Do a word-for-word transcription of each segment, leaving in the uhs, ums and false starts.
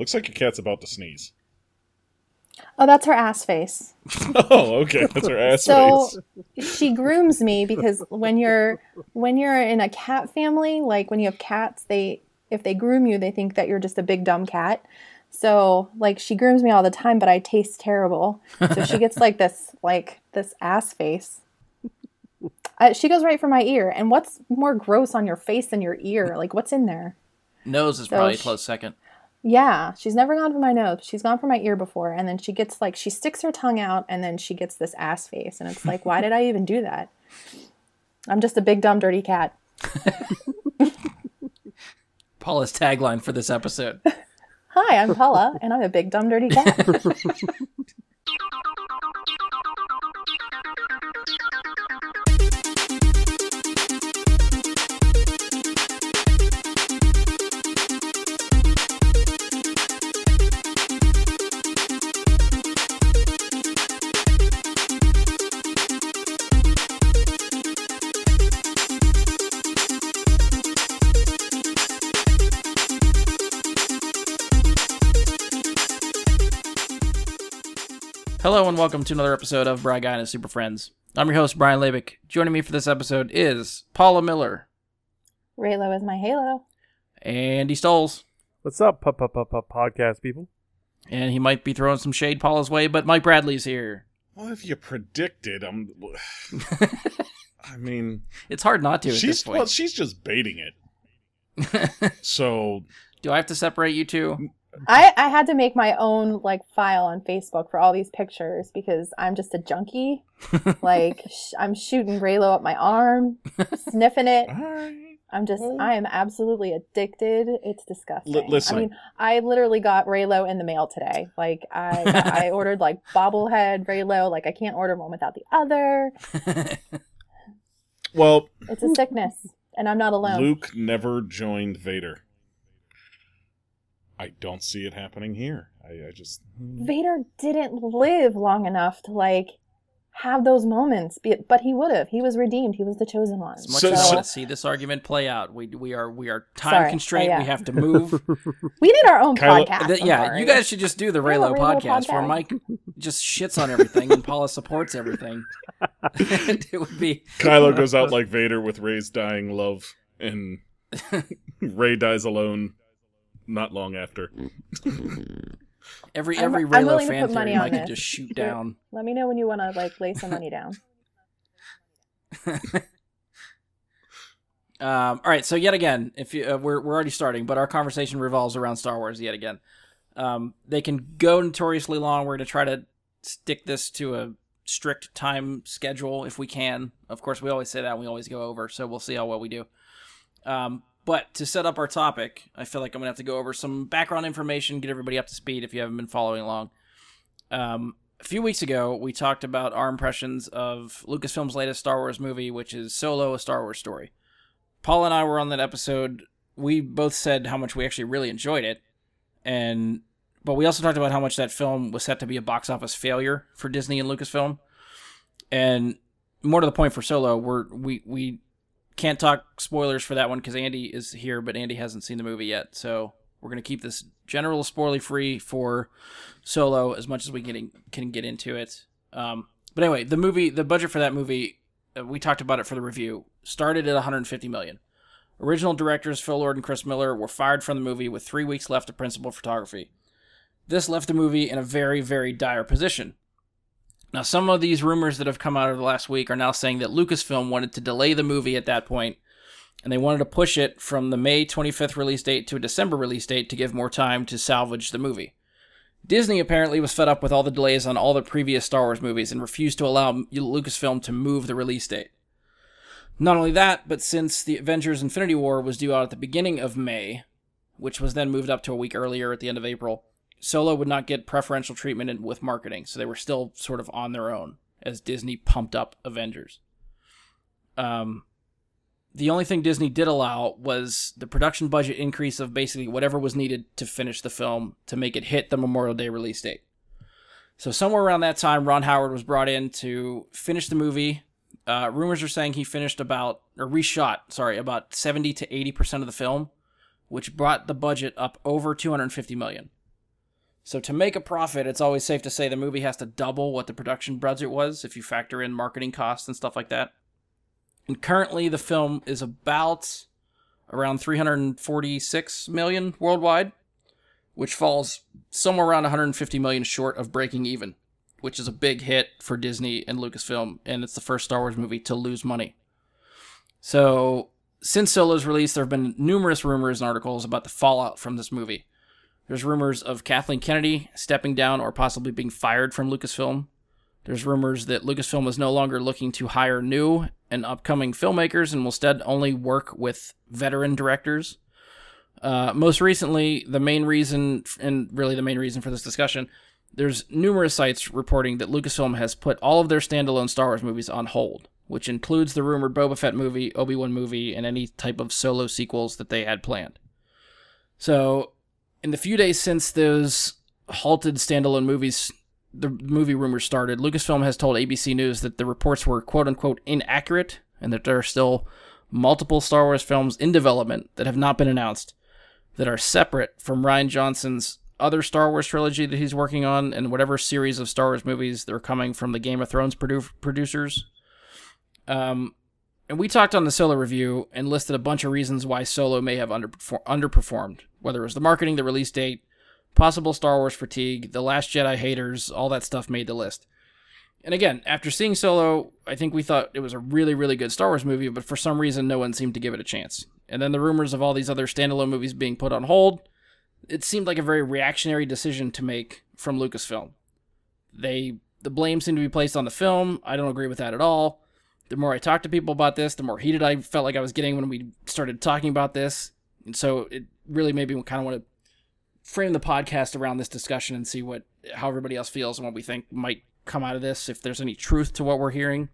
Looks like your cat's about to sneeze. Oh, that's her ass face. Oh, okay. That's her ass so face. So she grooms me because when you're when you're in a cat family, like when you have cats, they if they groom you, they think that you're just a big dumb cat. So like she grooms me all the time, but I taste terrible. So she gets like this like this ass face. Uh, she goes right for my ear. And what's more gross on your face than your ear? Like what's in there? Nose is so probably a close second. Yeah, she's never gone for my nose, but she's gone for my ear before, and then she gets, like, she sticks her tongue out, and then she gets this ass face, and it's like, why did I even do that? I'm just a big, dumb, dirty cat. Paula's tagline for this episode. Hi, I'm Paula, and I'm a big, dumb, dirty cat. Hello and welcome to another episode of Bri Guy and His Super Friends. I'm your host, Brian Leibick. Joining me for this episode is Paula Miller. Reylo is my halo. Andy Stoles. What's up, podcast people? And he might be throwing some shade Paula's way, but Mike Bradley's here. Well, if you predicted, I'm... I mean... It's hard not to at this point. Well, she's just baiting it. So... Do I have to separate you two? I, I had to make my own like file on Facebook for all these pictures because I'm just a junkie. Like sh- I'm shooting Reylo up my arm, sniffing it. I'm just I am absolutely addicted. It's disgusting. L- listen, I mean, I literally got Reylo in the mail today. Like I I ordered like bobblehead Reylo. Like I can't order one without the other. Well, it's a sickness, and I'm not alone. Luke never joined Vader. I don't see it happening here. I, I just... Vader didn't live long enough to, like, have those moments, but he would have. He was redeemed. He was the chosen one. As much so, as I so... want to see this argument play out, we we are we are time Sorry. constrained. Oh, yeah. We have to move. We did our own Kylo... podcast. The, yeah, sorry. You guys should just do the Reylo podcast, podcast where Mike just shits on everything and Paula supports everything. It would be Kylo goes out like Vader with Rey's dying love, and Rey dies alone. Not long after. every every I'm, Reylo I'm fan theory I could just shoot down. Let me know when you want to like lay some money down. um, all right, so yet again, if you, uh, we're we're already starting, but our conversation revolves around Star Wars yet again. Um, they can go notoriously long. We're going to try to stick this to a strict time schedule if we can. Of course, we always say that and we always go over, so we'll see how well we do. Um, But to set up our topic, I feel like I'm going to have to go over some background information, get everybody up to speed if you haven't been following along. Um, a few weeks ago, we talked about our impressions of Lucasfilm's latest Star Wars movie, which is Solo, A Star Wars Story. Paul and I were on that episode. We both said how much we actually really enjoyed it, and but we also talked about how much that film was set to be a box office failure for Disney and Lucasfilm. And more to the point for Solo, we're, we... we can't talk spoilers for that one because Andy is here, but Andy hasn't seen the movie yet. So we're going to keep this general spoiler free for Solo as much as we can, can get into it. Um, but anyway, the movie, the budget for that movie, uh, we talked about it for the review, started at one hundred fifty million dollars. Original directors Phil Lord and Chris Miller were fired from the movie with three weeks left of principal photography. This left the movie in a very, very dire position. Now, some of these rumors that have come out over the last week are now saying that Lucasfilm wanted to delay the movie at that point, and they wanted to push it from the May twenty-fifth release date to a December release date to give more time to salvage the movie. Disney apparently was fed up with all the delays on all the previous Star Wars movies and refused to allow Lucasfilm to move the release date. Not only that, but since the Avengers: Infinity War was due out at the beginning of May, which was then moved up to a week earlier at the end of April, Solo would not get preferential treatment with marketing, so they were still sort of on their own as Disney pumped up Avengers. Um, the only thing Disney did allow was the production budget increase of basically whatever was needed to finish the film to make it hit the Memorial Day release date. So somewhere around that time, Ron Howard was brought in to finish the movie. Uh, rumors are saying he finished about, or reshot, sorry, about seventy to eighty percent of the film, which brought the budget up over two hundred fifty million dollars. So to make a profit, it's always safe to say the movie has to double what the production budget was if you factor in marketing costs and stuff like that. And currently the film is about around three hundred forty-six million dollars worldwide, which falls somewhere around one hundred fifty million dollars short of breaking even, which is a big hit for Disney and Lucasfilm, and it's the first Star Wars movie to lose money. So since Solo's release, there have been numerous rumors and articles about the fallout from this movie. There's rumors of Kathleen Kennedy stepping down or possibly being fired from Lucasfilm. There's rumors that Lucasfilm is no longer looking to hire new and upcoming filmmakers and will instead only work with veteran directors. Uh, most recently, the main reason, and really the main reason for this discussion, there's numerous sites reporting that Lucasfilm has put all of their standalone Star Wars movies on hold, which includes the rumored Boba Fett movie, Obi-Wan movie, and any type of Solo sequels that they had planned. So in the few days since those halted standalone movies, the movie rumors started, Lucasfilm has told A B C News that the reports were quote-unquote inaccurate and that there are still multiple Star Wars films in development that have not been announced that are separate from Rian Johnson's other Star Wars trilogy that he's working on and whatever series of Star Wars movies that are coming from the Game of Thrones produ- producers. Um, and we talked on the Solo review and listed a bunch of reasons why Solo may have underperform- underperformed, whether it was the marketing, the release date, possible Star Wars fatigue, The Last Jedi haters, all that stuff made the list. And again, after seeing Solo, I think we thought it was a really, really good Star Wars movie, but for some reason, no one seemed to give it a chance. And then the rumors of all these other standalone movies being put on hold, it seemed like a very reactionary decision to make from Lucasfilm. They, the blame seemed to be placed on the film. I don't agree with that at all. The more I talked to people about this, the more heated I felt like I was getting when we started talking about this. And so it really made me kind of want to frame the podcast around this discussion and see what how everybody else feels and what we think might come out of this, if there's any truth to what we're hearing.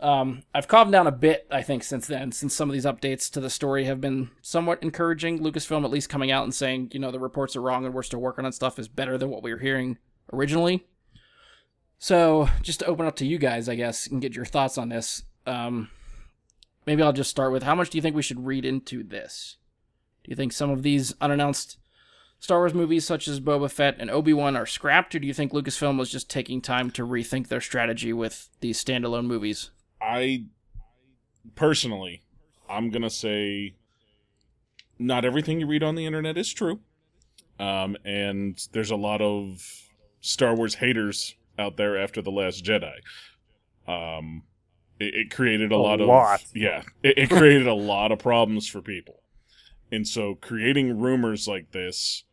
Um, I've calmed down a bit, I think, since then, since some of these updates to the story have been somewhat encouraging. Lucasfilm at least coming out and saying, you know, the reports are wrong and we're still working on stuff is better than what we were hearing originally. So just to open up to you guys, I guess, and get your thoughts on this, um, maybe I'll just start with, how much do you think we should read into this? Do you think some of these unannounced Star Wars movies such as Boba Fett and Obi-Wan are scrapped, or do you think Lucasfilm was just taking time to rethink their strategy with these standalone movies? I, personally, I'm going to say not everything you read on the internet is true. Um, and there's a lot of Star Wars haters out there after The Last Jedi. Um, it, it created a, a lot, lot of... Yeah, it, it created a lot of problems for people. And so creating rumors like this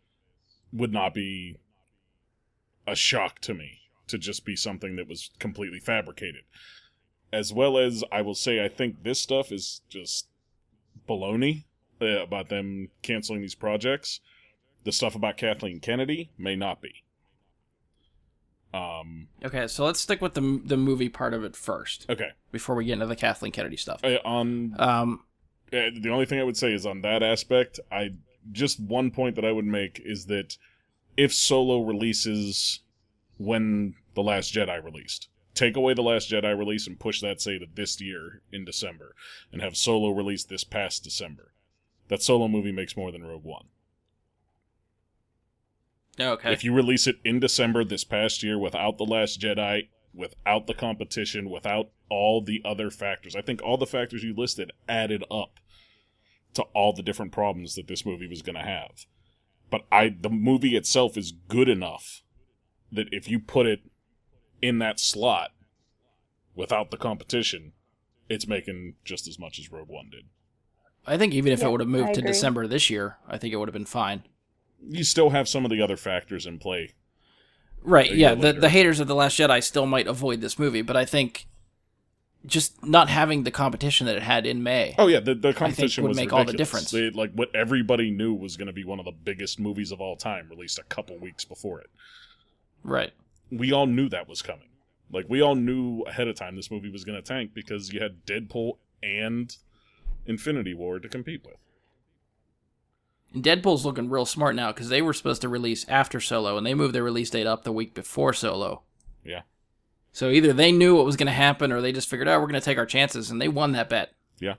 would not be a shock to me, to just be something that was completely fabricated. As well as, I will say, I think this stuff is just baloney uh, about them canceling these projects. The stuff about Kathleen Kennedy may not be. Um, okay, so let's stick with the the movie part of it first. Okay. Before we get into the Kathleen Kennedy stuff. Uh, on... Um, The only thing I would say is on that aspect, I just one point that I would make is that if Solo releases when The Last Jedi released, take away The Last Jedi release and push that, say, to this year in December, and have Solo released this past December. That Solo movie makes more than Rogue One. Okay. If you release it in December this past year without The Last Jedi, without the competition, without all the other factors, I think all the factors you listed added up to all the different problems that this movie was going to have. But I, the movie itself is good enough that if you put it in that slot without the competition, it's making just as much as Rogue One did. I think even if yeah, it would have moved to December this year, I think it would have been fine. You still have some of the other factors in play. Right, yeah, the, the haters of The Last Jedi still might avoid this movie, but I think just not having the competition that it had in May. Oh yeah, the, the competition was ridiculous. I think would make all the difference. They, like what everybody knew was going to be one of the biggest movies of all time, released a couple weeks before it. Right. We all knew that was coming. Like we all knew ahead of time this movie was going to tank because you had Deadpool and Infinity War to compete with. And Deadpool's looking real smart now because they were supposed to release after Solo, and they moved their release date up the week before Solo. Yeah. So either they knew what was going to happen, or they just figured, oh, we're going to take our chances, and they won that bet. Yeah.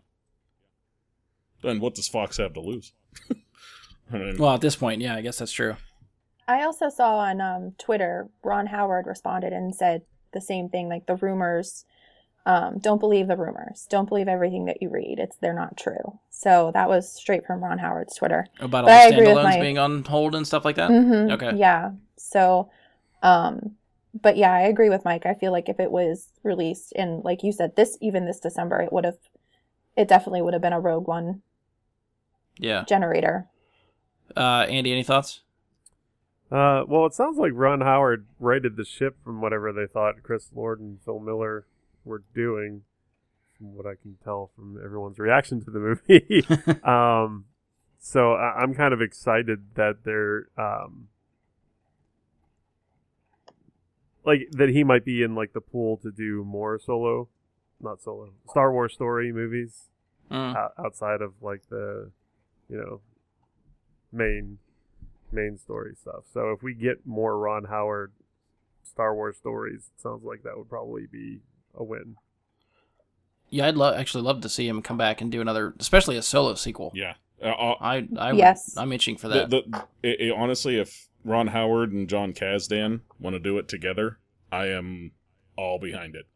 Then what does Fox have to lose? I mean, well, at this point, yeah, I guess that's true. I also saw on um, Twitter, Ron Howard responded and said the same thing, like the rumors, um, don't believe the rumors. Don't believe everything that you read. It's They're not true. So that was straight from Ron Howard's Twitter. About all but the standalones my... being on hold and stuff like that? Mm-hmm, okay. Yeah. So, um, but yeah, I agree with Mike. I feel like if it was released in, like you said, this even this December, it would have, it definitely would have been a Rogue One yeah. generator. Uh, Andy, any thoughts? Uh, well, it sounds like Ron Howard righted the ship from whatever they thought Chris Lord and Phil Miller were doing, from what I can tell from everyone's reaction to the movie. um, so I- I'm kind of excited that they're, um, like that he might be in like the pool to do more solo, not solo Star Wars story movies mm. uh, outside of like the, you know, main. main story stuff. So if we get more Ron Howard Star Wars stories, it sounds like that would probably be a win. Yeah, I'd love actually love to see him come back and do another, especially a solo sequel. Yeah, uh, I, I yes, would, I'm itching for that. The, the, it, it, honestly, if Ron Howard and John Kasdan want to do it together, I am all behind it.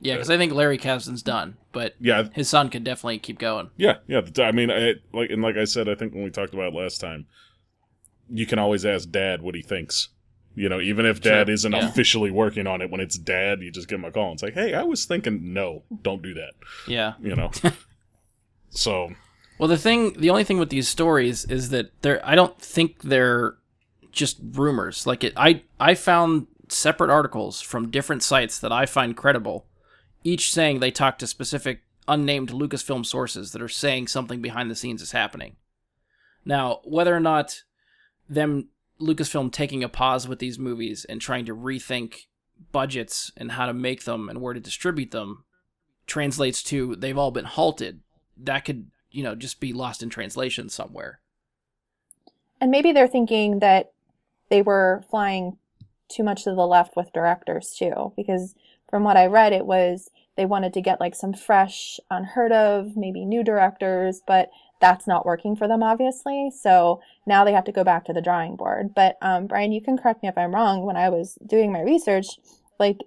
Yeah, because uh, I think Larry Kasdan's done, but yeah, his son could definitely keep going. Yeah, yeah. I mean, I, like and like I said, I think when we talked about it last time. You can always ask Dad what he thinks. You know, even if Dad sure. isn't yeah. officially working on it, when it's Dad, you just give him a call and say, hey, I was thinking, no, don't do that. Yeah. You know? So. Well, the thing, the only thing with these stories is that they're, I don't think they're just rumors. Like, it, I, I found separate articles from different sites that I find credible, each saying they talked to specific unnamed Lucasfilm sources that are saying something behind the scenes is happening. Now, whether or not them Lucasfilm taking a pause with these movies and trying to rethink budgets and how to make them and where to distribute them translates to they've all been halted. That could, you know, just be lost in translation somewhere. And maybe they're thinking that they were flying too much to the left with directors too, because from what I read, it was they wanted to get like some fresh, unheard of, maybe new directors, but that's not working for them, obviously. So now they have to go back to the drawing board. But um, Brian, you can correct me if I'm wrong. When I was doing my research, like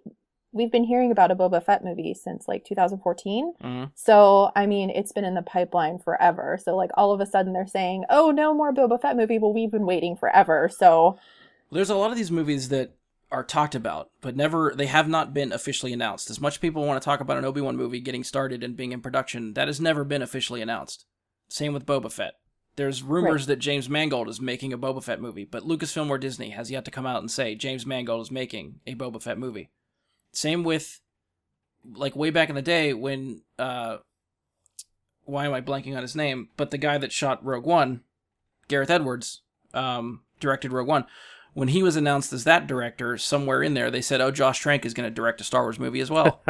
we've been hearing about a Boba Fett movie since like two thousand fourteen. Mm-hmm. So, I mean, it's been in the pipeline forever. So like all of a sudden they're saying, oh, no more Boba Fett movie. Well, we've been waiting forever. So there's a lot of these movies that are talked about, but never, they have not been officially announced. As much as people want to talk about an Obi-Wan movie getting started and being in production, that has never been officially announced. Same with Boba Fett. There's rumors right. that James Mangold is making a Boba Fett movie, but Lucasfilm or Disney has yet to come out and say James Mangold is making a Boba Fett movie. Same with, like, way back in the day when, uh, why am I blanking on his name? But the guy that shot Rogue One, Gareth Edwards, um, directed Rogue One. When he was announced as that director, somewhere in there, they said, oh, Josh Trank is going to direct a Star Wars movie as well.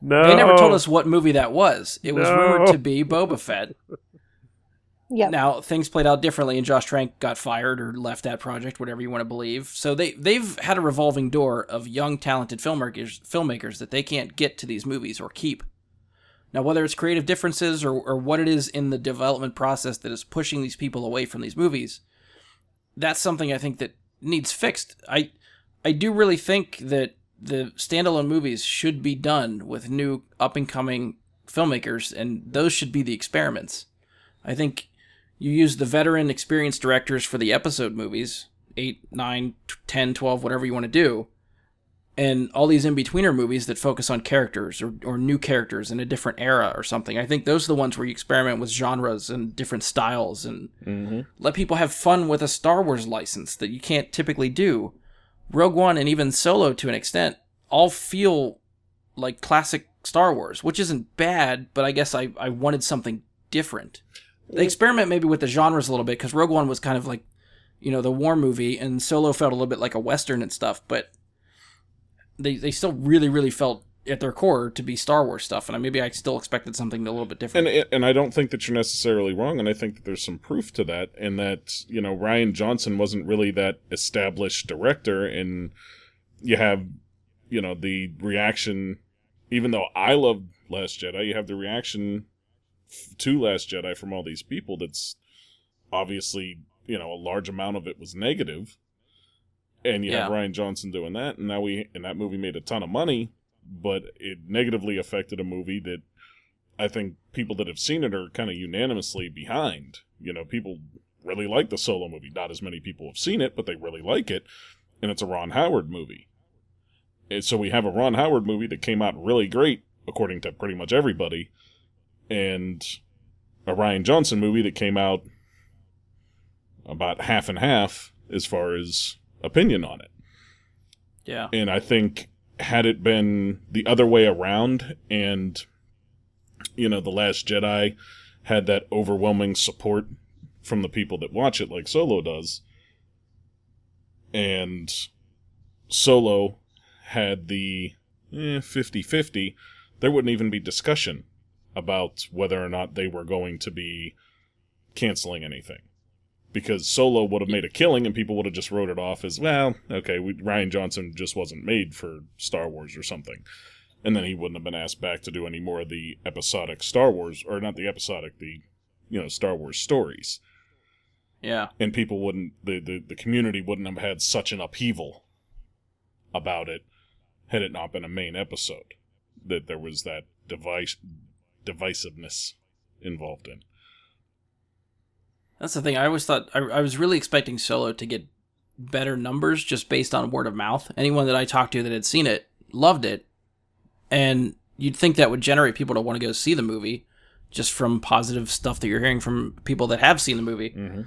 No. They never told us what movie that was. It was no. rumored to be Boba Fett. Yeah. Now, things played out differently, and Josh Trank got fired or left that project, whatever you want to believe. So they, they've had a revolving door of young, talented filmmakers filmmakers that they can't get to these movies or keep. Now, whether it's creative differences or, or what it is in the development process that is pushing these people away from these movies, that's something I think that needs fixed. I, I do really think that the standalone movies should be done with new up-and-coming filmmakers, and those should be the experiments. I think you use the veteran experienced directors for the episode movies, eight, nine, ten, twelve, whatever you want to do, and all these in-betweener movies that focus on characters or, or new characters in a different era or something. I think those are the ones where you experiment with genres and different styles and mm-hmm. let people have fun with a Star Wars license that you can't typically do. Rogue One and even Solo, to an extent, all feel like classic Star Wars, which isn't bad, but I guess I, I wanted something different. They experiment maybe with the genres a little bit, because Rogue One was kind of like, you know, the war movie, and Solo felt a little bit like a Western and stuff, but they they still really, really felt at their core to be Star Wars stuff, and maybe I still expected something a little bit different. And, and I don't think that you're necessarily wrong, and I think that there's some proof to that, and that, you know, Rian Johnson wasn't really that established director, and you have, you know, the reaction, even though I love Last Jedi, you have the reaction to Last Jedi from all these people that's obviously you know, a large amount of it was negative. And you yeah. have Rian Johnson doing that, and now we and that movie made a ton of money, but it negatively affected a movie that I think people that have seen it are kind of unanimously behind. You know, people really like the Solo movie. Not as many people have seen it, but they really like it, and it's a Ron Howard movie. And so we have a Ron Howard movie that came out really great, according to pretty much everybody, and a Rian Johnson movie that came out about half and half as far as opinion on it. Yeah. And I think had it been the other way around and, you know, The Last Jedi had that overwhelming support from the people that watch it like Solo does, and Solo had the eh, fifty-fifty, there wouldn't even be discussion about whether or not they were going to be canceling anything. Because Solo would have made a killing and people would have just wrote it off as, well, okay, we, Rian Johnson just wasn't made for Star Wars or something. And then he wouldn't have been asked back to do any more of the episodic Star Wars, or not the episodic, the, you know, Star Wars stories. Yeah. And people wouldn't, the, the, the community wouldn't have had such an upheaval about it had it not been a main episode. That there was that device, divisiveness involved in. That's the thing. I always thought, I, I was really expecting Solo to get better numbers just based on word of mouth. Anyone that I talked to that had seen it loved it. And you'd think that would generate people to want to go see the movie just from positive stuff that you're hearing from people that have seen the movie. Mm-hmm.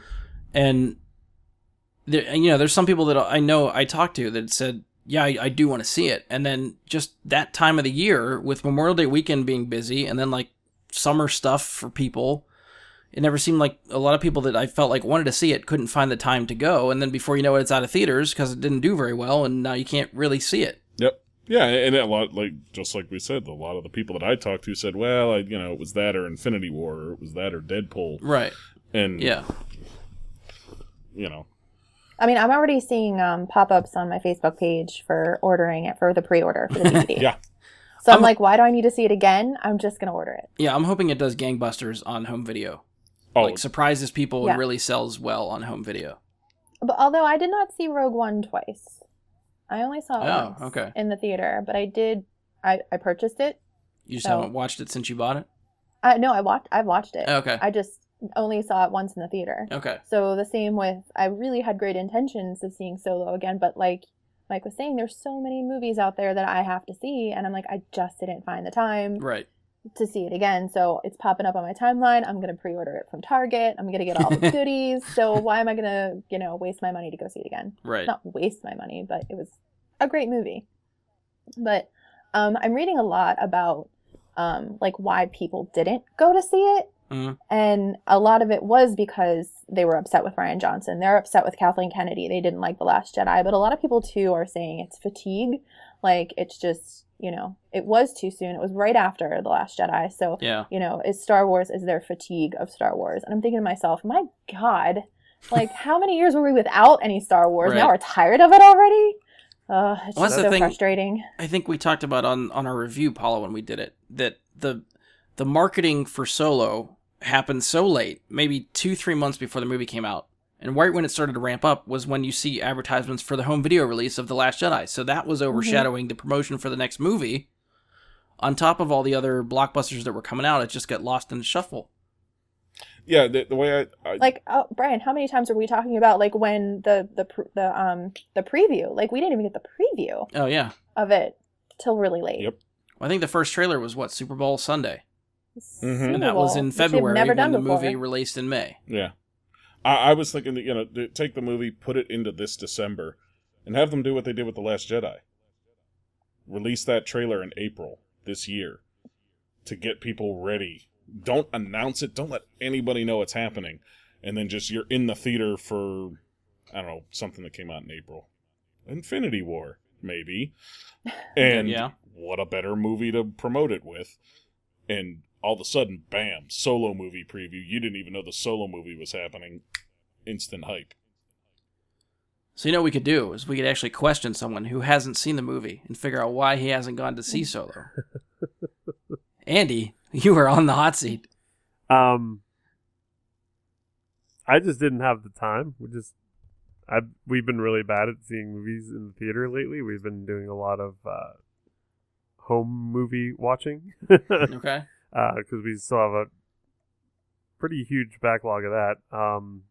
And, there, you know, there's some people that I know I talked to that said, yeah, I, I do want to see it. And then just that time of the year with Memorial Day weekend being busy and then like summer stuff for people. It never seemed like a lot of people that I felt like wanted to see it couldn't find the time to go. And then before you know it, it's out of theaters because it didn't do very well. And now you can't really see it. Yep. Yeah. And a lot, like, just like we said, a lot of the people that I talked to said, well, I, you know, it was that or Infinity War, or it was that or Deadpool. Right. And, yeah. You know. I mean, I'm already seeing um, pop-ups on my Facebook page for ordering it for the pre-order for the D V D. Yeah. So I'm, I'm like, why do I need to see it again? I'm just going to order it. Yeah. I'm hoping it does gangbusters on home video. Oh. Like, surprises people yeah. and really sells well on home video. But although I did not see Rogue One twice. I only saw it oh, once okay. in the theater, but I did, I, I purchased it. You just so. haven't watched it since you bought it? I, no, I watched, I've watched it. Okay. I just only saw it once in the theater. Okay. So the same with, I really had great intentions of seeing Solo again, but like Mike was saying, there's so many movies out there that I have to see, and I'm like, I just didn't find the time. Right. To see it again, so it's popping up on my timeline. I'm gonna pre-order it from Target. I'm gonna get all the goodies. So why am I gonna, you know, waste my money to go see it again? Right. Not waste my money, but it was a great movie. But um, I'm reading a lot about um, like why people didn't go to see it, mm-hmm. and a lot of it was because they were upset with Rian Johnson. They're upset with Kathleen Kennedy. They didn't like The Last Jedi, but a lot of people too are saying it's fatigue. Like it's just. You know, it was too soon. It was right after The Last Jedi. So, yeah. you know, is Star Wars, is there fatigue of Star Wars? And I'm thinking to myself, my God, like, how many years were we without any Star Wars? Right. Now we're tired of it already? Uh, it's well, just so thing, frustrating. I think we talked about on, on our review, Paula, when we did it, that the the marketing for Solo happened so late, maybe two, three months before the movie came out. And right when it started to ramp up was when you see advertisements for the home video release of The Last Jedi. So that was overshadowing mm-hmm. the promotion for the next movie. On top of all the other blockbusters that were coming out, it just got lost in the shuffle. Yeah, the, the way I... I... Like, oh, Brian, how many times are we talking about, like, when the, the, the, um, the preview? Like, we didn't even get the preview oh, yeah. of it till really late. Yep. Well, I think the first trailer was, what, Super Bowl Sunday? Mm-hmm. And that was in February when the before. movie released in May. Yeah. I was thinking that, you know, take the movie, put it into this December, and have them do what they did with The Last Jedi. Release that trailer in April this year to get people ready. Don't announce it. Don't let anybody know it's happening. And then just you're in the theater for, I don't know, something that came out in April. Infinity War, maybe. And yeah. what a better movie to promote it with. And... all of a sudden, bam, Solo movie preview. You didn't even know the Solo movie was happening. Instant hype. So you know what we could do is we could actually question someone who hasn't seen the movie and figure out why he hasn't gone to see Solo. Andy, you are on the hot seat. Um, I just didn't have the time. We just, I we've been really bad at seeing movies in the theater lately. We've been doing a lot of uh, home movie watching. Okay. Because uh, we still have a pretty huge backlog of that. Um,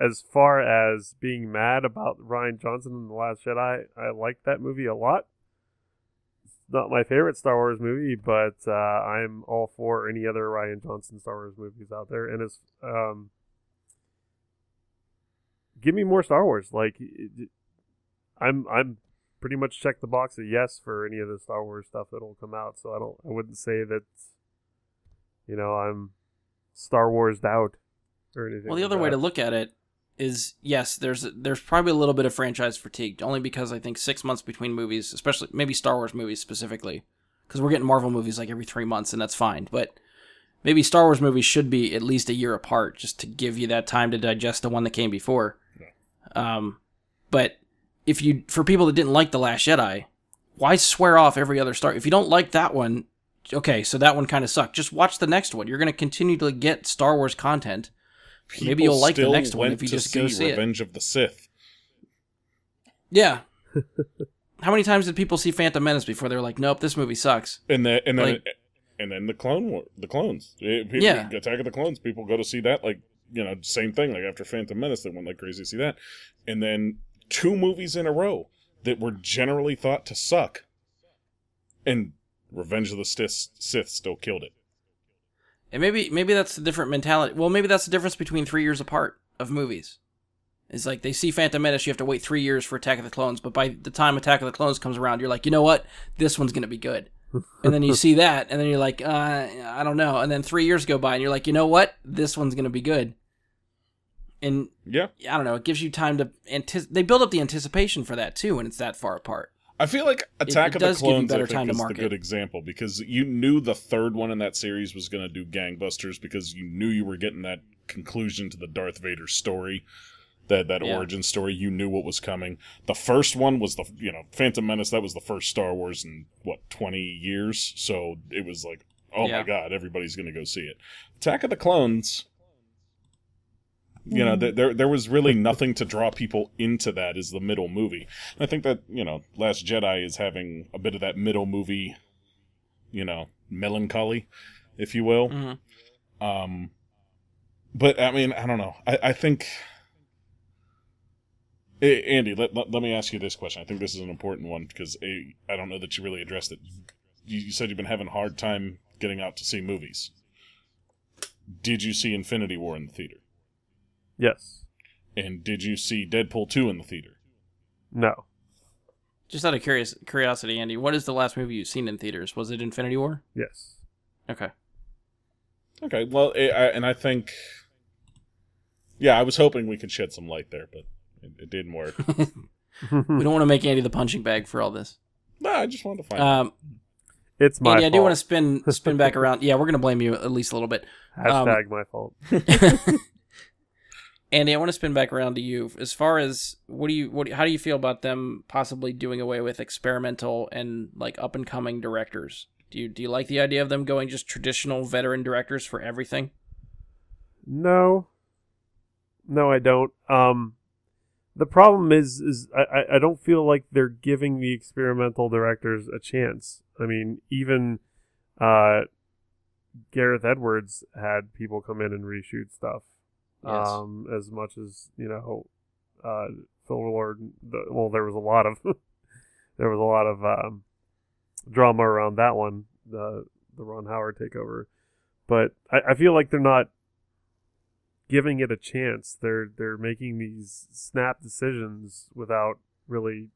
as far as being mad about Rian Johnson and The Last Jedi, I like that movie a lot. Not my favorite Star Wars movie, but uh, I'm all for any other Rian Johnson Star Wars movies out there. And it's um, give me more Star Wars. Like it, I'm, I'm pretty much checked the box of yes for any of the Star Wars stuff that'll come out. So I don't, I wouldn't say that, you know, I'm Star Wars'd out or anything. Well, the like other that. way to look at it is yes, there's there's probably a little bit of franchise fatigue, only because I think six months between movies, especially maybe Star Wars movies specifically, because we're getting Marvel movies like every three months, and that's fine. But maybe Star Wars movies should be at least a year apart, just to give you that time to digest the one that came before. Yeah. Um, but if you, for people that didn't like The Last Jedi, why swear off every other Star? If you don't like that one, okay, so that one kind of sucked. Just watch the next one. You're going to continue to get Star Wars content. People Maybe you'll like the next one if you just go see it. Revenge of the Sith. Yeah. How many times did people see Phantom Menace before they were like, "Nope, this movie sucks"? And then, and then, like, and then the Clone War, the Clones, people, yeah, Attack of the Clones. People go to see that, like, you know, same thing. Like after Phantom Menace, they went like crazy to see that, and then two movies in a row that were generally thought to suck, and Revenge of the Sith, Sith still killed it. And maybe maybe that's the different mentality. Well, maybe that's the difference between three years apart of movies. It's like they see Phantom Menace, you have to wait three years for Attack of the Clones, but by the time Attack of the Clones comes around, you're like, you know what? This one's going to be good. And then you see that, and then you're like, uh, I don't know. And then three years go by, and you're like, you know what? This one's going to be good. And yeah, I don't know. It gives you time to... Antici- they build up the anticipation for that, too, when it's that far apart. I feel like Attack it, it of the Clones I think, is a good example, because you knew the third one in that series was going to do gangbusters because you knew you were getting that conclusion to the Darth Vader story, that that yeah. origin story. You knew what was coming. The first one was the you know Phantom Menace. That was the first Star Wars in what twenty years, so it was like, oh yeah. my god, everybody's going to go see it. Attack of the Clones. You know, there there was really nothing to draw people into that as the middle movie. And I think that, you know, Last Jedi is having a bit of that middle movie, you know, melancholy, if you will. Mm-hmm. Um, but, I mean, I don't know. I, I think... Hey, Andy, let, let let me ask you this question. I think this is an important one, because hey, I don't know that you really addressed it. You, you said you've been having a hard time getting out to see movies. Did you see Infinity War in the theater? Yes. And did you see Deadpool two in the theater? No. Just out of curious curiosity, Andy, what is the last movie you've seen in theaters? Was it Infinity War? Yes. Okay. Okay, well, it, I, and I think... Yeah, I was hoping we could shed some light there, but it, it didn't work. We don't want to make Andy the punching bag for all this. No, I just wanted to find um, out. It's my Andy, fault. Andy, I do want to spin, spin back around. Yeah, we're going to blame you at least a little bit. Hashtag um, my fault. Andy, I want to spin back around to you. As far as what do you, what, how do you feel about them possibly doing away with experimental and like up and coming directors? Do you do you like the idea of them going just traditional veteran directors for everything? No, no, I don't. Um, the problem is, is I, I don't feel like they're giving the experimental directors a chance. I mean, even uh, Gareth Edwards had people come in and reshoot stuff. Yes. Um, as much as, you know, uh, Phil Lord, the, well, there was a lot of, there was a lot of, um, drama around that one, the, the Ron Howard takeover, but I, I feel like they're not giving it a chance. They're, they're making these snap decisions without really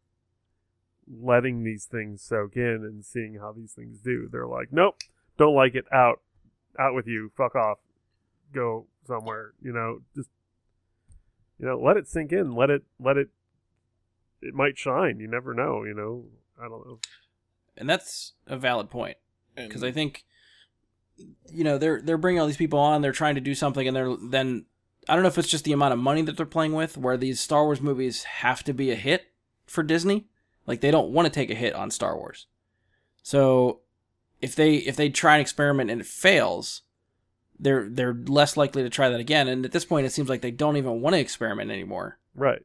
letting these things soak in and seeing how these things do. They're like, nope, don't like it, out, out with you, fuck off, go somewhere, you know, just, you know, let it sink in, let it, let it, it might shine. You never know, you know, I don't know. And that's a valid point, because I think, you know, they're, they're bringing all these people on, they're trying to do something, and they're then, I don't know if it's just the amount of money that they're playing with, where these Star Wars movies have to be a hit for Disney. Like, they don't want to take a hit on Star Wars. So if they, if they try an experiment and it fails, they're they're less likely to try that again. And at this point, it seems like they don't even want to experiment anymore. Right.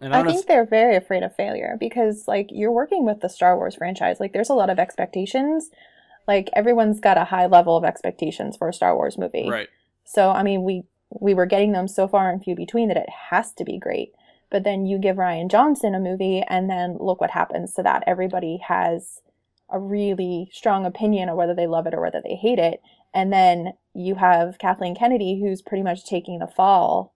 And I, I think if... they're very afraid of failure because, like, you're working with the Star Wars franchise. Like, there's a lot of expectations. Like, everyone's got a high level of expectations for a Star Wars movie. Right. So, I mean, we, we were getting them so far and few between that it has to be great. But then you give Rian Johnson a movie, and then look what happens to that. Everybody has a really strong opinion of whether they love it or whether they hate it. And then you have Kathleen Kennedy, who's pretty much taking the fall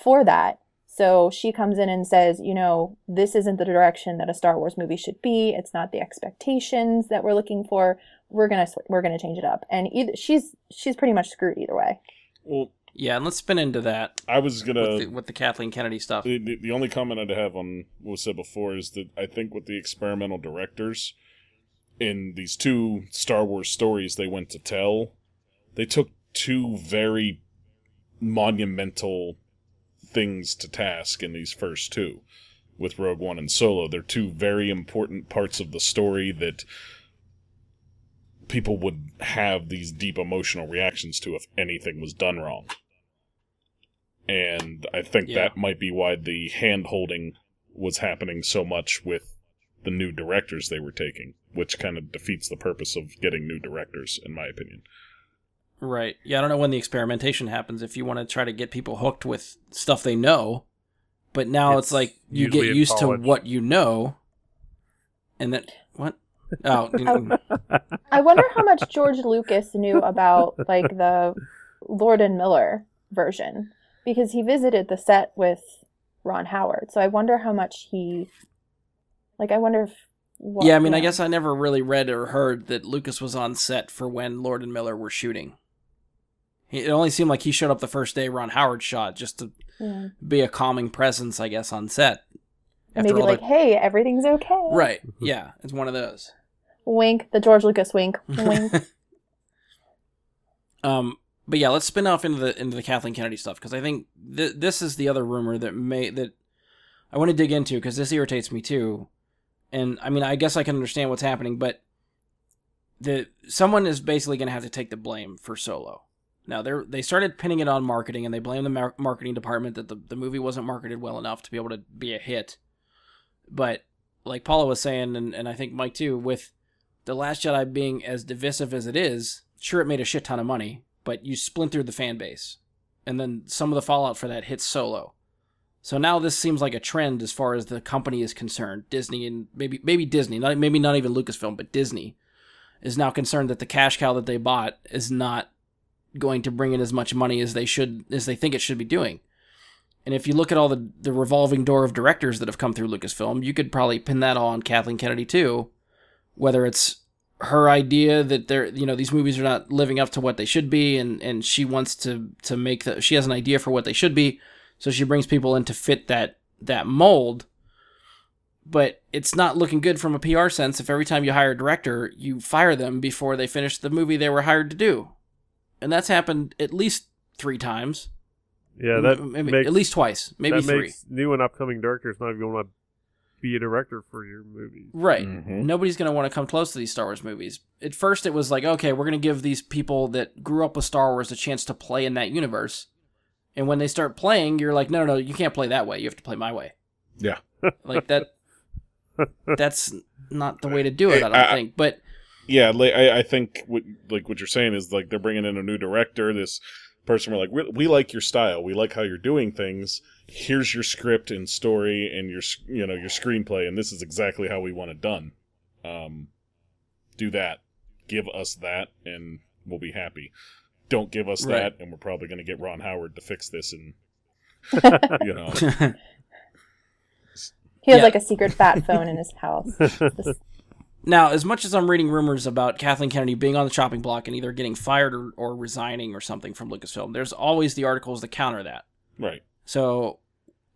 for that. So she comes in and says, you know, this isn't the direction that a Star Wars movie should be. It's not the expectations that we're looking for. We're gonna we're gonna change it up. And either, she's she's pretty much screwed either way. Well, yeah, and let's spin into that. I was gonna with the, with the Kathleen Kennedy stuff. The, the, the only comment I'd have on what was said before is that I think with the experimental directors in these two Star Wars stories they went to tell, they took two very monumental things to task in these first two with Rogue One and Solo. They're two very important parts of the story that people would have these deep emotional reactions to if anything was done wrong. And I think yeah. that might be why the hand-holding was happening so much with the new directors they were taking, which kind of defeats the purpose of getting new directors, in my opinion. Right. Yeah, I don't know when the experimentation happens if you want to try to get people hooked with stuff they know, but now it's, it's like you get used to what you know, and then, what? Oh. I, I wonder how much George Lucas knew about, like, the Lord and Miller version, because he visited the set with Ron Howard, so I wonder how much he, like, I wonder if what, yeah, I mean, yeah. I guess I never really read or heard that Lucas was on set for when Lord and Miller were shooting. It only seemed like he showed up the first day Ron Howard shot, just to yeah. be a calming presence, I guess, on set. After Maybe like, the... hey, everything's okay. Right, yeah, it's one of those. Wink, the George Lucas wink, wink. um, but yeah, let's spin off into the into the Kathleen Kennedy stuff, because I think th- this is the other rumor that may that I want to dig into, because this irritates me too. And, I mean, I guess I can understand what's happening, but the someone is basically going to have to take the blame for Solo. Now, they they started pinning it on marketing, and they blame the mar- marketing department that the, the movie wasn't marketed well enough to be able to be a hit. But, like Paula was saying, and, and I think Mike too, with The Last Jedi being as divisive as it is, sure, it made a shit ton of money, but you splintered the fan base. And then some of the fallout for that hits Solo. So now this seems like a trend as far as the company is concerned. Disney and maybe maybe Disney, not, maybe not even Lucasfilm, but Disney is now concerned that the cash cow that they bought is not going to bring in as much money as they should, as they think it should be doing. And if you look at all the, the revolving door of directors that have come through Lucasfilm, you could probably pin that all on Kathleen Kennedy too, whether it's her idea that they're, you know, these movies are not living up to what they should be, and, and she wants to to make the, she has an idea for what they should be. So she brings people in to fit that that mold, but it's not looking good from a P R sense if every time you hire a director, you fire them before they finish the movie they were hired to do. And that's happened at least three times. Yeah, that maybe, makes, at least twice, maybe that three. Makes new and upcoming directors not even want to be a director for your movies. Right. Mm-hmm. Nobody's going to want to come close to these Star Wars movies. At first it was like, okay, we're going to give these people that grew up with Star Wars a chance to play in that universe. And when they start playing, you're like, no, no, no, you can't play that way. You have to play my way. Yeah. Like, that. that's not the way to do it, I don't I, think. But yeah, like, I, I think what, like what you're saying is, like, they're bringing in a new director, this person, we're like, we, we like your style. We like how you're doing things. Here's your script and story and your, you know, your screenplay, and this is exactly how we want it done. Um, do that. Give us that, and we'll be happy. Don't give us right. that, and we're probably going to get Ron Howard to fix this, and, you know. He has, yeah. like, a secret fat phone in his house. Just... Now, as much as I'm reading rumors about Kathleen Kennedy being on the chopping block and either getting fired or, or resigning or something from Lucasfilm, there's always the articles that counter that. Right. So,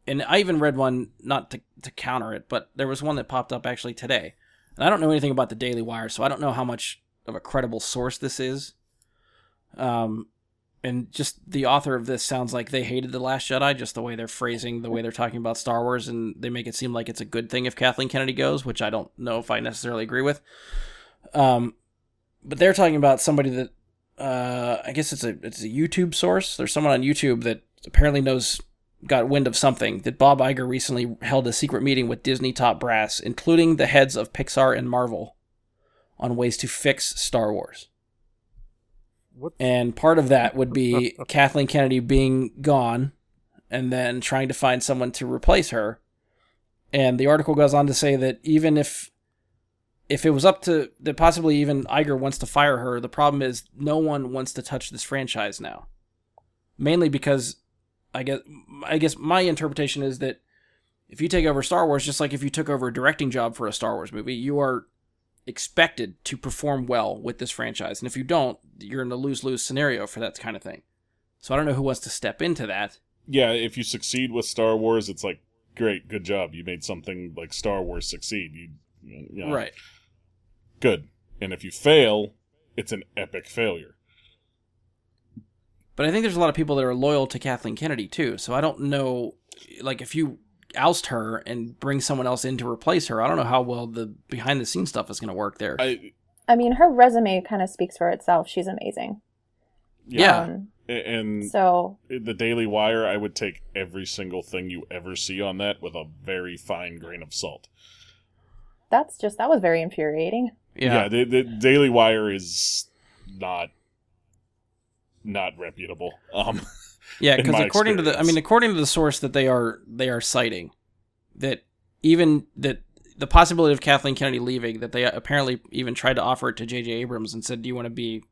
and I even read one, not to, to counter it, but there was one that popped up actually today. And I don't know anything about the Daily Wire, so I don't know how much of a credible source this is. Um, and just the author of this sounds like they hated The Last Jedi, just the way they're phrasing, the way they're talking about Star Wars, and they make it seem like it's a good thing if Kathleen Kennedy goes, which I don't know if I necessarily agree with. Um, but they're talking about somebody that uh, I guess it's a it's a YouTube source. There's someone on YouTube that apparently knows, got wind of something, that Bob Iger recently held a secret meeting with Disney top brass, including the heads of Pixar and Marvel, on ways to fix Star Wars. What? And part of that would be Kathleen Kennedy being gone and then trying to find someone to replace her. And the article goes on to say that even if if it was up to, that possibly even Iger wants to fire her, the problem is no one wants to touch this franchise now. Mainly because, I guess, I guess my interpretation is that if you take over Star Wars, just like if you took over a directing job for a Star Wars movie, you are expected to perform well with this franchise. And if you don't, you're in a lose-lose scenario for that kind of thing. So I don't know who wants to step into that. Yeah, if you succeed with Star Wars, it's like, great, good job. You made something like Star Wars succeed. You, you know, right. Good. And if you fail, it's an epic failure. But I think there's a lot of people that are loyal to Kathleen Kennedy, too. So I don't know, like, if you oust her and bring someone else in to replace her, I don't know how well the behind-the-scenes stuff is going to work there. I, I mean, her resume kind of speaks for itself. She's amazing. Yeah. Um, and so the Daily Wire, I would take every single thing you ever see on that with a very fine grain of salt. That's just, that was very infuriating. Yeah, yeah the, the Daily Wire is not not reputable. Um, yeah, because according experience. to the, I mean, according to the source that they are they are citing, that even that the possibility of Kathleen Kennedy leaving, that they apparently even tried to offer it to J J. Abrams and said, "Do you want to be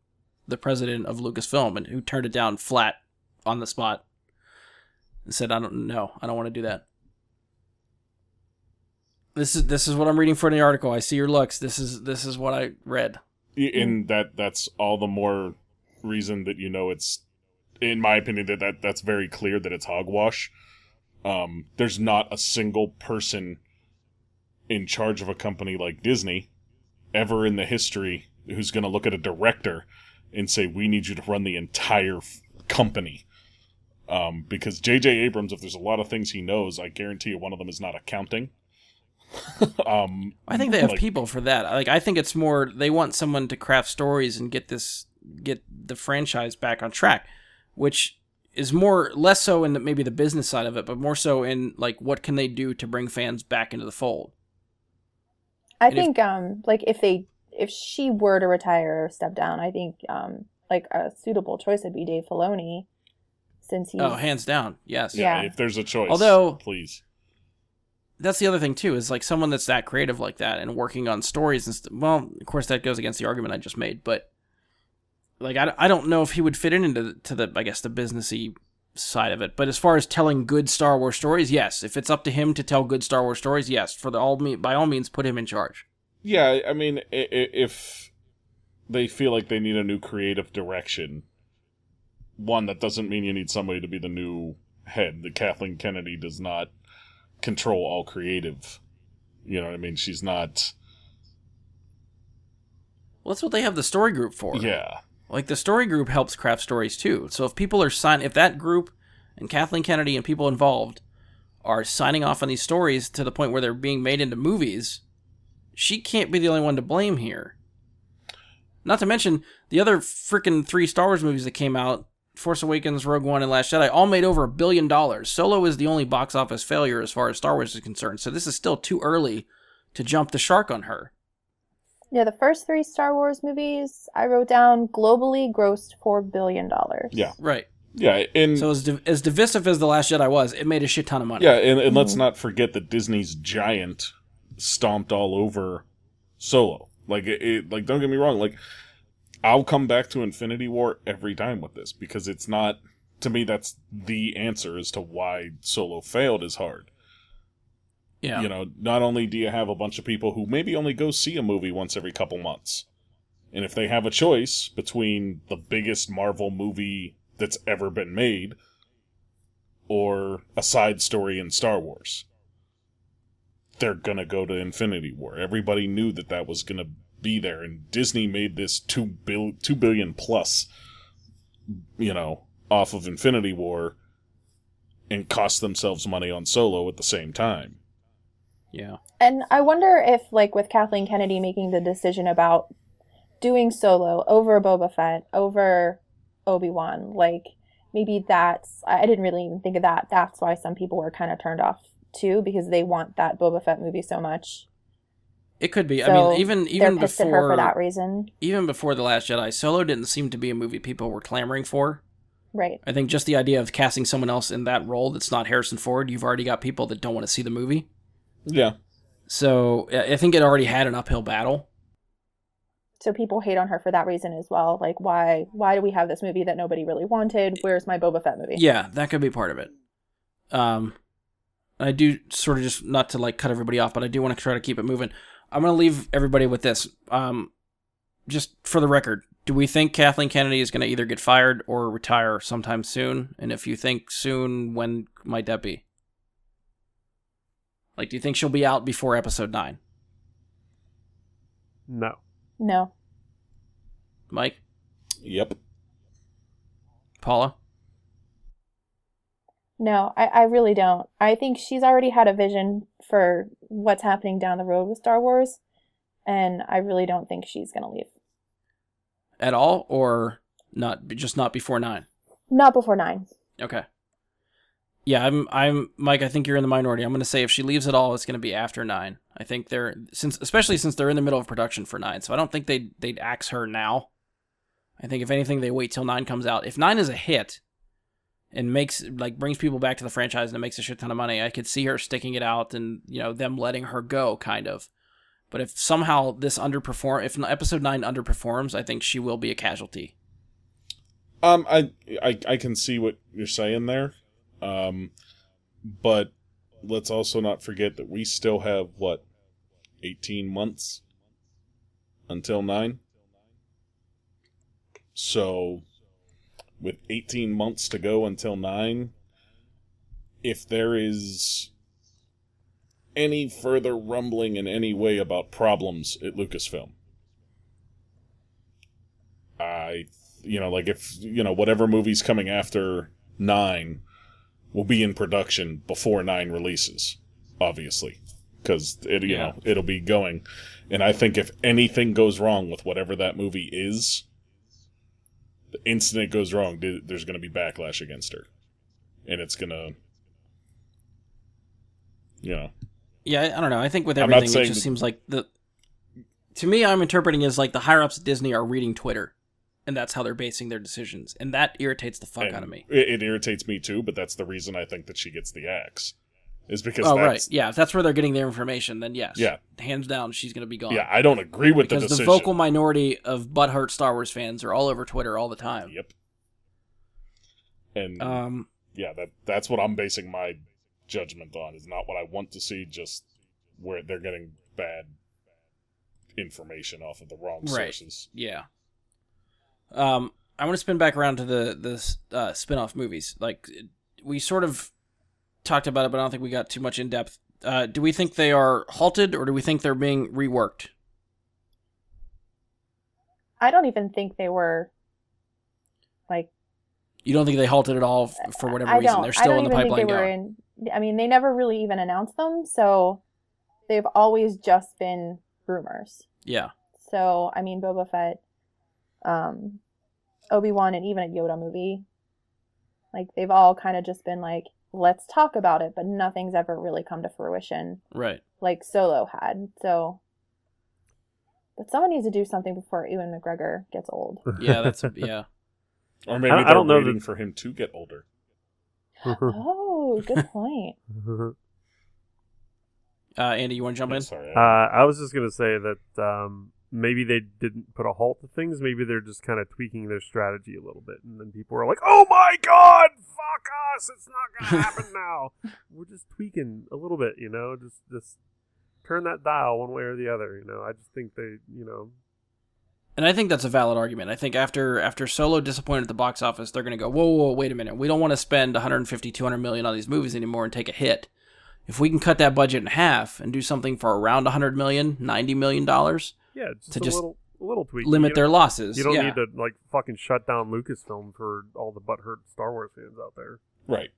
the president of Lucasfilm?" and who turned it down flat on the spot and said, I don't know. I don't want to do that. This is, this is what I'm reading for in the article. I see your looks. This is, this is what I read. And that, that's all the more reason that, you know, it's, in my opinion, that, that that's very clear that it's hogwash. Um, there's not a single person in charge of a company like Disney ever in the history who's going to look at a director and say, we need you to run the entire f- company. Um, because J J. Abrams, if there's a lot of things he knows, I guarantee you one of them is not accounting. um, I think they have like, people for that. Like, I think it's more they want someone to craft stories and get this, get the franchise back on track, which is more, less so in the, maybe the business side of it, but more so in like what can they do to bring fans back into the fold. I and think if, um, like if they If she were to retire or step down, I think um, like a suitable choice would be Dave Filoni, since he. Oh, hands down, yes. Yeah, yeah. If there's a choice, although please. That's the other thing too, is like someone that's that creative like that and working on stories and st- well, of course that goes against the argument I just made, but like I, I don't know if he would fit into the, to the I guess the businessy side of it, but as far as telling good Star Wars stories, yes. If it's up to him to tell good Star Wars stories, yes. For the all me by all means, put him in charge. Yeah, I mean, if they feel like they need a new creative direction, one, that doesn't mean you need somebody to be the new head. The Kathleen Kennedy does not control all creative. You know what I mean? She's not... Well, that's what they have the story group for. Yeah. Like, the story group helps craft stories, too. So if people are signing... If that group and Kathleen Kennedy and people involved are signing off on these stories to the point where they're being made into movies... She can't be the only one to blame here. Not to mention, the other freaking three Star Wars movies that came out, Force Awakens, Rogue One, and Last Jedi, all made over a billion dollars. Solo is the only box office failure as far as Star Wars is concerned, so this is still too early to jump the shark on her. Yeah, the first three Star Wars movies, I wrote down, globally grossed four billion dollars. Yeah. Right. Yeah, and so as div- as divisive as The Last Jedi was, it made a shit ton of money. Yeah, and, and mm-hmm. let's not forget that Disney's giant... stomped all over Solo. Like, it, it, like, don't get me wrong. Like, I'll come back to Infinity War every time with this because it's not, to me, that's the answer as to why Solo failed is hard. Yeah. You know, not only do you have a bunch of people who maybe only go see a movie once every couple months, and if they have a choice between the biggest Marvel movie that's ever been made or a side story in Star Wars, they're going to go to Infinity War. Everybody knew that that was going to be there, and Disney made this two billion dollars plus, you know, off of Infinity War and cost themselves money on Solo at the same time. Yeah. And I wonder if, like, with Kathleen Kennedy making the decision about doing Solo over Boba Fett, over Obi-Wan. Like, maybe that's, I didn't really even think of that. That's why some people were kind of turned off too, because they want that Boba Fett movie so much. It could be. So I mean, even even before, they're pissed at her for that reason. Even before The Last Jedi, Solo didn't seem to be a movie people were clamoring for. Right. I think just the idea of casting someone else in that role that's not Harrison Ford, you've already got people that don't want to see the movie. Yeah. So I think it already had an uphill battle. So people hate on her for that reason as well. Like, why why do we have this movie that nobody really wanted? Where's my Boba Fett movie? Yeah, that could be part of it. Um, I do sort of, just not to like cut everybody off, but I do want to try to keep it moving. I'm going to leave everybody with this. Um, just for the record, do we think Kathleen Kennedy is going to either get fired or retire sometime soon? And if you think soon, when might that be? Like, do you think she'll be out before episode nine? No. No. Mike? Yep. Paula? No, I, I really don't. I think she's already had a vision for what's happening down the road with Star Wars, and I really don't think she's going to leave. At all, or not? Just not before nine? Not before nine. Okay. Yeah, I'm. I'm Mike. I think you're in the minority. I'm going to say if she leaves at all, it's going to be after nine. I think they're since, especially since they're in the middle of production for nine. So I don't think they they'd axe her now. I think if anything, they wait till nine comes out. If nine is a hit and makes like brings people back to the franchise and it makes a shit ton of money, I could see her sticking it out and you know them letting her go kind of. But if somehow this underperform, if episode nine underperforms, I think she will be a casualty. Um, I I I can see what you're saying there. Um, but let's also not forget that we still have, what, eighteen months until nine? So, with eighteen months to go until nine, if there is any further rumbling in any way about problems at Lucasfilm, I, you know, like if, you know, whatever movie's coming after nine will be in production before nine releases, obviously, because it you yeah. know it'll be going. And I think if anything goes wrong with whatever that movie is, the instant it goes wrong, there's going to be backlash against her, and it's going to, you know. Yeah, I don't know. I think with everything, it just that... seems like the. To me, I'm interpreting it as like the higher ups at Disney are reading Twitter. And that's how they're basing their decisions. And that irritates the fuck and out of me. It, it irritates me too, but that's the reason I think that she gets the axe. Is because oh, that's... right. Yeah, if that's where they're getting their information, then yes. Yeah. Hands down, she's going to be gone. Yeah, I don't agree with because the decision. Because the vocal minority of butthurt Star Wars fans are all over Twitter all the time. Yep. And um, yeah, that that's what I'm basing my judgment on. Is not what I want to see, just where they're getting bad information off of the wrong right. sources. Yeah. Um, I want to spin back around to the, the uh, spin-off movies. Like, we sort of talked about it, but I don't think we got too much in depth. Uh, do we think they are halted, or do we think they're being reworked? I don't even think they were, like... You don't think they halted at all f- for whatever I reason? Don't. They're still I don't in the even pipeline think they were in, I mean, they never really even announced them, so they've always just been rumors. Yeah. So, I mean, Boba Fett... Um, Obi-Wan and even a Yoda movie, like they've all kind of just been like, let's talk about it, but nothing's ever really come to fruition, right? Like Solo had. So, but someone needs to do something before Ewan McGregor gets old. Yeah, that's yeah. Or maybe I, they're I don't waiting know that... for him to get older. Oh, good point. uh, Andy, you want to jump I'm in? Sorry, I... Uh, I was just gonna say that. Um... Maybe they didn't put a halt to things. Maybe they're just kind of tweaking their strategy a little bit. And then people are like, oh my God, fuck us. It's not going to happen now. We're just tweaking a little bit, you know, just just turn that dial one way or the other. You know, I just think they, you know. And I think that's a valid argument. I think after after Solo disappointed at the box office, they're going to go, whoa, whoa, wait a minute. We don't want to spend one hundred fifty, two hundred million on these movies anymore and take a hit. If we can cut that budget in half and do something for around one hundred million dollars, ninety million dollars, yeah, just to a just little, little tweak. Limit you their losses. You don't yeah. need to like fucking shut down Lucasfilm for all the butthurt Star Wars fans out there. Right.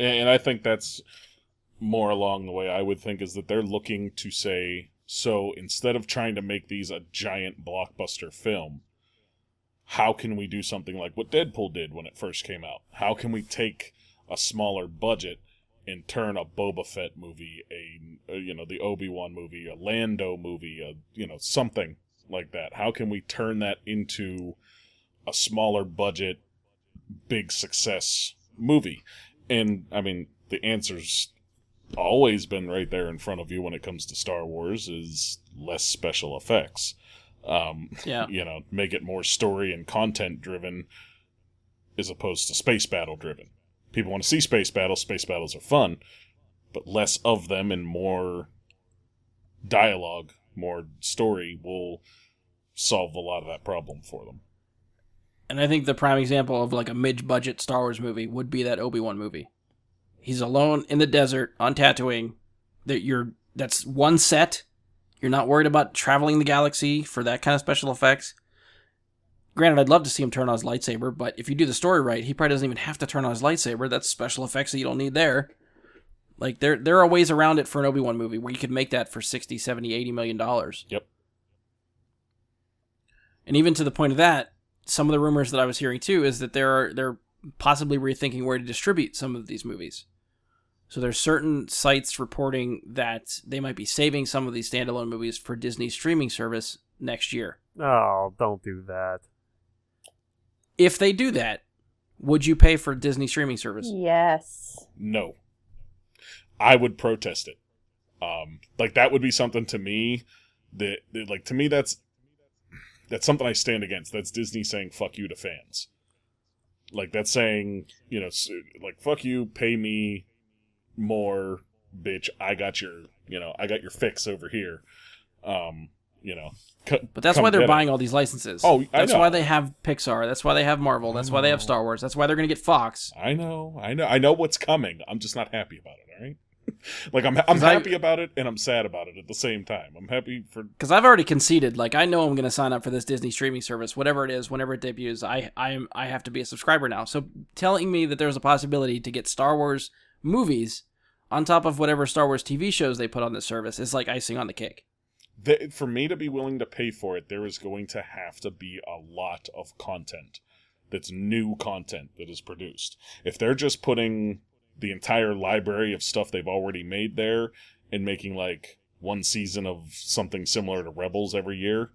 And I think that's more along the way I would think is that they're looking to say So instead of trying to make these a giant blockbuster film, how can we do something like what Deadpool did when it first came out? How can we take a smaller budget and turn a Boba Fett movie, a, a you know, the Obi-Wan movie, a Lando movie, a, you know, something like that? How can we turn that into a smaller budget, big success movie? And, I mean, the answer's always been right there in front of you when it comes to Star Wars, is less special effects. Um, yeah. You know, make it more story and content driven as opposed to space battle driven. People want to see space battles. Space battles are fun, but less of them and more dialogue, more story will solve a lot of that problem for them. And I think the prime example of like a mid-budget Star Wars movie would be that Obi-Wan movie. He's alone in the desert on Tatooine. That you're that's one set. You're not worried about traveling the galaxy for that kind of special effects. Granted, I'd love to see him turn on his lightsaber, but if you do the story right, he probably doesn't even have to turn on his lightsaber. That's special effects that you don't need there. Like, there there are ways around it for an Obi-Wan movie where you could make that for sixty, seventy, eighty million dollars. Yep. And even to the point of that, some of the rumors that I was hearing too is that there are they're possibly rethinking where to distribute some of these movies. So there's certain sites reporting that they might be saving some of these standalone movies for Disney streaming service next year. Oh, don't do that. If they do that, would you pay for Disney streaming service? Yes. No. I would protest it. Um, like, that would be something to me that, that like, to me, that's, that's something I stand against. That's Disney saying, fuck you to fans. Like, that's saying, you know, like, fuck you, pay me more, bitch. I got your, you know, I got your fix over here. Um, you know. C- but that's why they're buying it. All these licenses. Oh, I That's know. Why they have Pixar. That's why they have Marvel. That's why they have Star Wars. That's why they're going to get Fox. I know. I know. I know what's coming. I'm just not happy about it, all right? Like, I'm I'm happy I, about it, and I'm sad about it at the same time. I'm happy for... Because I've already conceded. Like, I know I'm going to sign up for this Disney streaming service, whatever it is, whenever it debuts. I, I, am, I have to be a subscriber now. So telling me that there's a possibility to get Star Wars movies on top of whatever Star Wars T V shows they put on the service is like icing on the cake. The, for me to be willing to pay for it, there is going to have to be a lot of content that's new content that is produced. If they're just putting... the entire library of stuff they've already made there and making like one season of something similar to Rebels every year.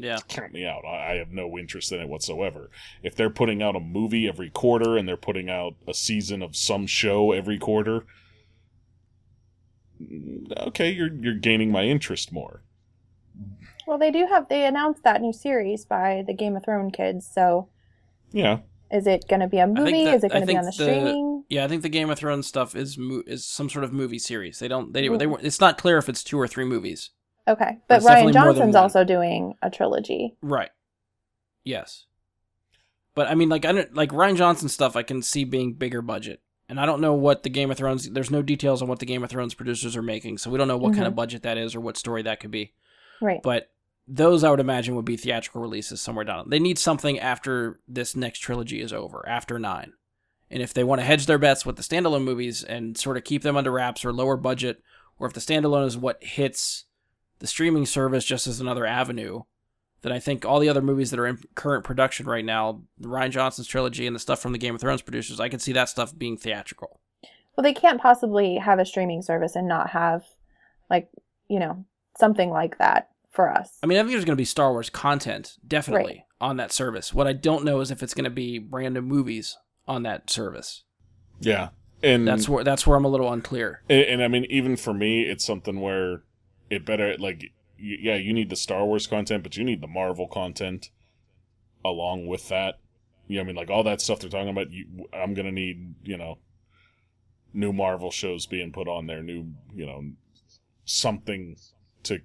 Yeah. Count me out. I have no interest in it whatsoever. If they're putting out a movie every quarter and they're putting out a season of some show every quarter, okay, you're you're gaining my interest more. Well, they do have, they announced that new series by the Game of Thrones kids, so. Yeah. Is it going to be a movie? That, is it going to be on the, the streaming? Yeah, I think the Game of Thrones stuff is mo- is some sort of movie series. They don't. They, mm. they they. It's not clear if it's two or three movies. Okay, but, but Rian Johnson's also doing a trilogy, right? Yes, but I mean, like, I don't, like Rian Johnson stuff. I can see being bigger budget, and I don't know what the Game of Thrones. There's no details on what the Game of Thrones producers are making, so we don't know what mm-hmm. kind of budget that is or what story that could be. Right, but. Those, I would imagine, would be theatrical releases somewhere down. They need something after this next trilogy is over, after nine. And if they want to hedge their bets with the standalone movies and sort of keep them under wraps or lower budget, or if the standalone is what hits the streaming service just as another avenue, then I think all the other movies that are in current production right now, the Rian Johnson's trilogy and the stuff from the Game of Thrones producers, I could see that stuff being theatrical. Well, they can't possibly have a streaming service and not have, like, you know, something like that. For us. I mean, I think there's going to be Star Wars content, definitely, right. on that service. What I don't know is if it's going to be brand new movies on that service. Yeah. And that's where that's where I'm a little unclear. And, and I mean, even for me, it's something where it better, like, yeah, you need the Star Wars content, but you need the Marvel content along with that. You know, I mean, like, all that stuff they're talking about, you, I'm going to need, you know, new Marvel shows being put on there, new, you know, something to...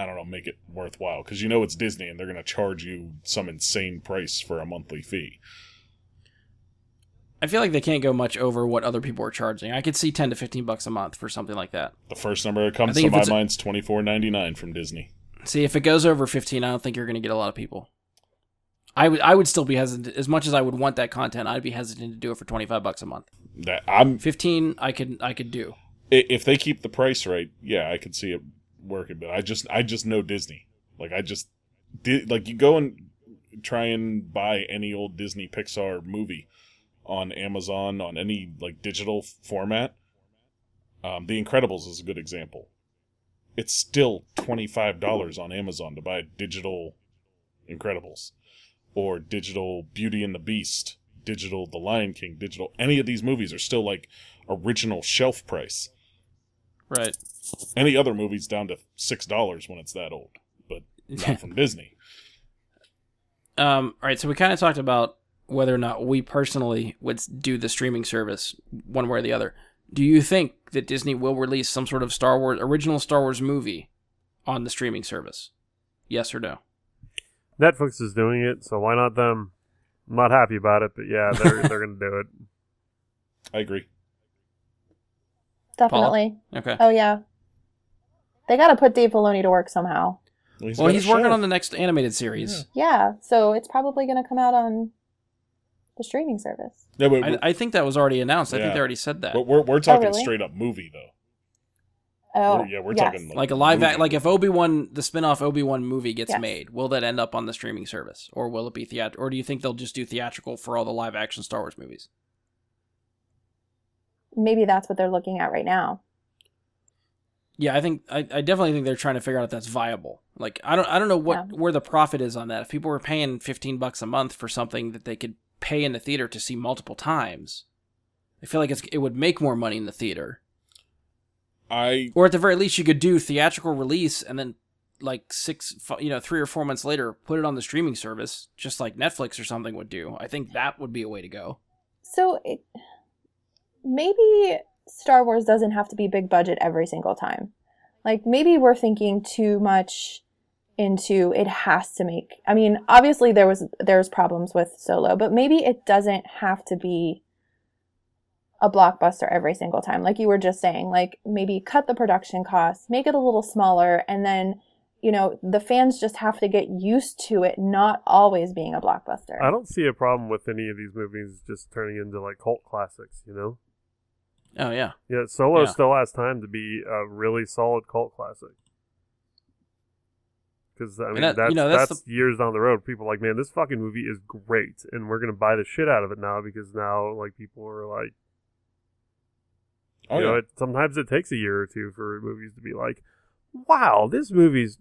I don't know, make it worthwhile. Because you know it's Disney and they're going to charge you some insane price for a monthly fee. I feel like they can't go much over what other people are charging. I could see ten to fifteen bucks a month for something like that. The first number that comes to my mind is twenty-four ninety-nine from Disney. See, if it goes over fifteen, I don't think you're going to get a lot of people. I would I would still be hesitant. As much as I would want that content, I'd be hesitant to do it for twenty-five bucks a month. That I'm fifteen I could I could do. If they keep the price right, yeah, I could see it working, but I just I just know Disney. Like I just did. Like you go and try and buy any old Disney Pixar movie on Amazon on any like digital format. Um, The Incredibles is a good example. It's still twenty-five dollars on Amazon to buy digital Incredibles or digital Beauty and the Beast, digital The Lion King, digital. Any of these movies are still like original shelf price. Right. Any other movie's down to six dollars when it's that old, but not from Disney. Um, all right, so we kind of talked about whether or not we personally would do the streaming service one way or the other. Do you think that Disney will release some sort of Star Wars, original Star Wars movie on the streaming service? Yes or no? Netflix is doing it, so why not them? I'm not happy about it, but yeah, they're they're going to do it. I agree. Definitely. Paul? Okay. Oh, yeah. They got to put Dave Filoni to work somehow. Well, he's, well, he's working on the next animated series. Yeah, yeah, so it's probably going to come out on the streaming service. Yeah, but I, I think that was already announced. Yeah. I think they already said that. But we're we're talking oh, really? straight up movie though. Oh, we're, yeah, we're yes. talking like, like a live act, like if Obi-Wan, the spin-off Obi-Wan movie gets yes. made, will that end up on the streaming service, or will it be theatrical? Or do you think they'll just do theatrical for all the live action Star Wars movies? Maybe that's what they're looking at right now. Yeah, I think I, I definitely think they're trying to figure out if that's viable. Like I don't I don't know what yeah. where the profit is on that. If people were paying fifteen bucks a month for something that they could pay in the theater to see multiple times, I feel like it's, it would make more money in the theater. I or at the very least, you could do theatrical release and then, like six, you know, three or four months later, put it on the streaming service, just like Netflix or something would do. I think that would be a way to go. So it, maybe Star Wars doesn't have to be big budget every single time. Like maybe we're thinking too much into it has to make. I mean, obviously there was there's problems with Solo, but maybe it doesn't have to be a blockbuster every single time. Like you were just saying, like maybe cut the production costs, make it a little smaller, and then, you know, the fans just have to get used to it not always being a blockbuster. I don't see a problem with any of these movies just turning into like cult classics, you know? Oh yeah. Yeah, Solo yeah. still has time to be a really solid cult classic. Because, I mean, that, that's, you know, that's, that's the... years down the road. People are like, man, this fucking movie is great. And we're going to buy the shit out of it now because now, like, people are like... Oh, you yeah. know, it, sometimes it takes a year or two for movies to be like, wow, this movie's...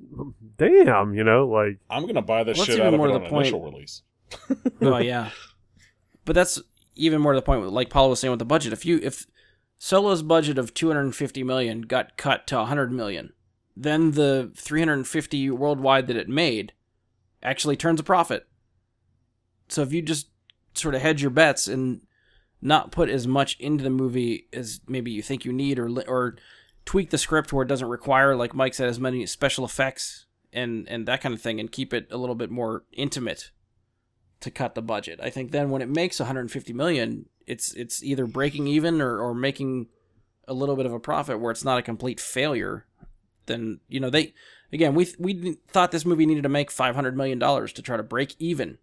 Damn, you know, like... I'm going to buy the shit out of it on the initial release. Oh, yeah. But that's even more to the point, like Paul was saying with the budget. If you if Solo's budget of two hundred fifty million dollars got cut to one hundred million dollars... then the three hundred fifty worldwide that it made actually turns a profit. So if you just sort of hedge your bets and not put as much into the movie as maybe you think you need, or or tweak the script where it doesn't require, like Mike said, as many special effects and, and that kind of thing, and keep it a little bit more intimate to cut the budget. I think then when it makes one hundred fifty million dollars, it's it's either breaking even or, or making a little bit of a profit where it's not a complete failure. Then, you know, they, again, we we thought this movie needed to make five hundred million dollars to try to break even.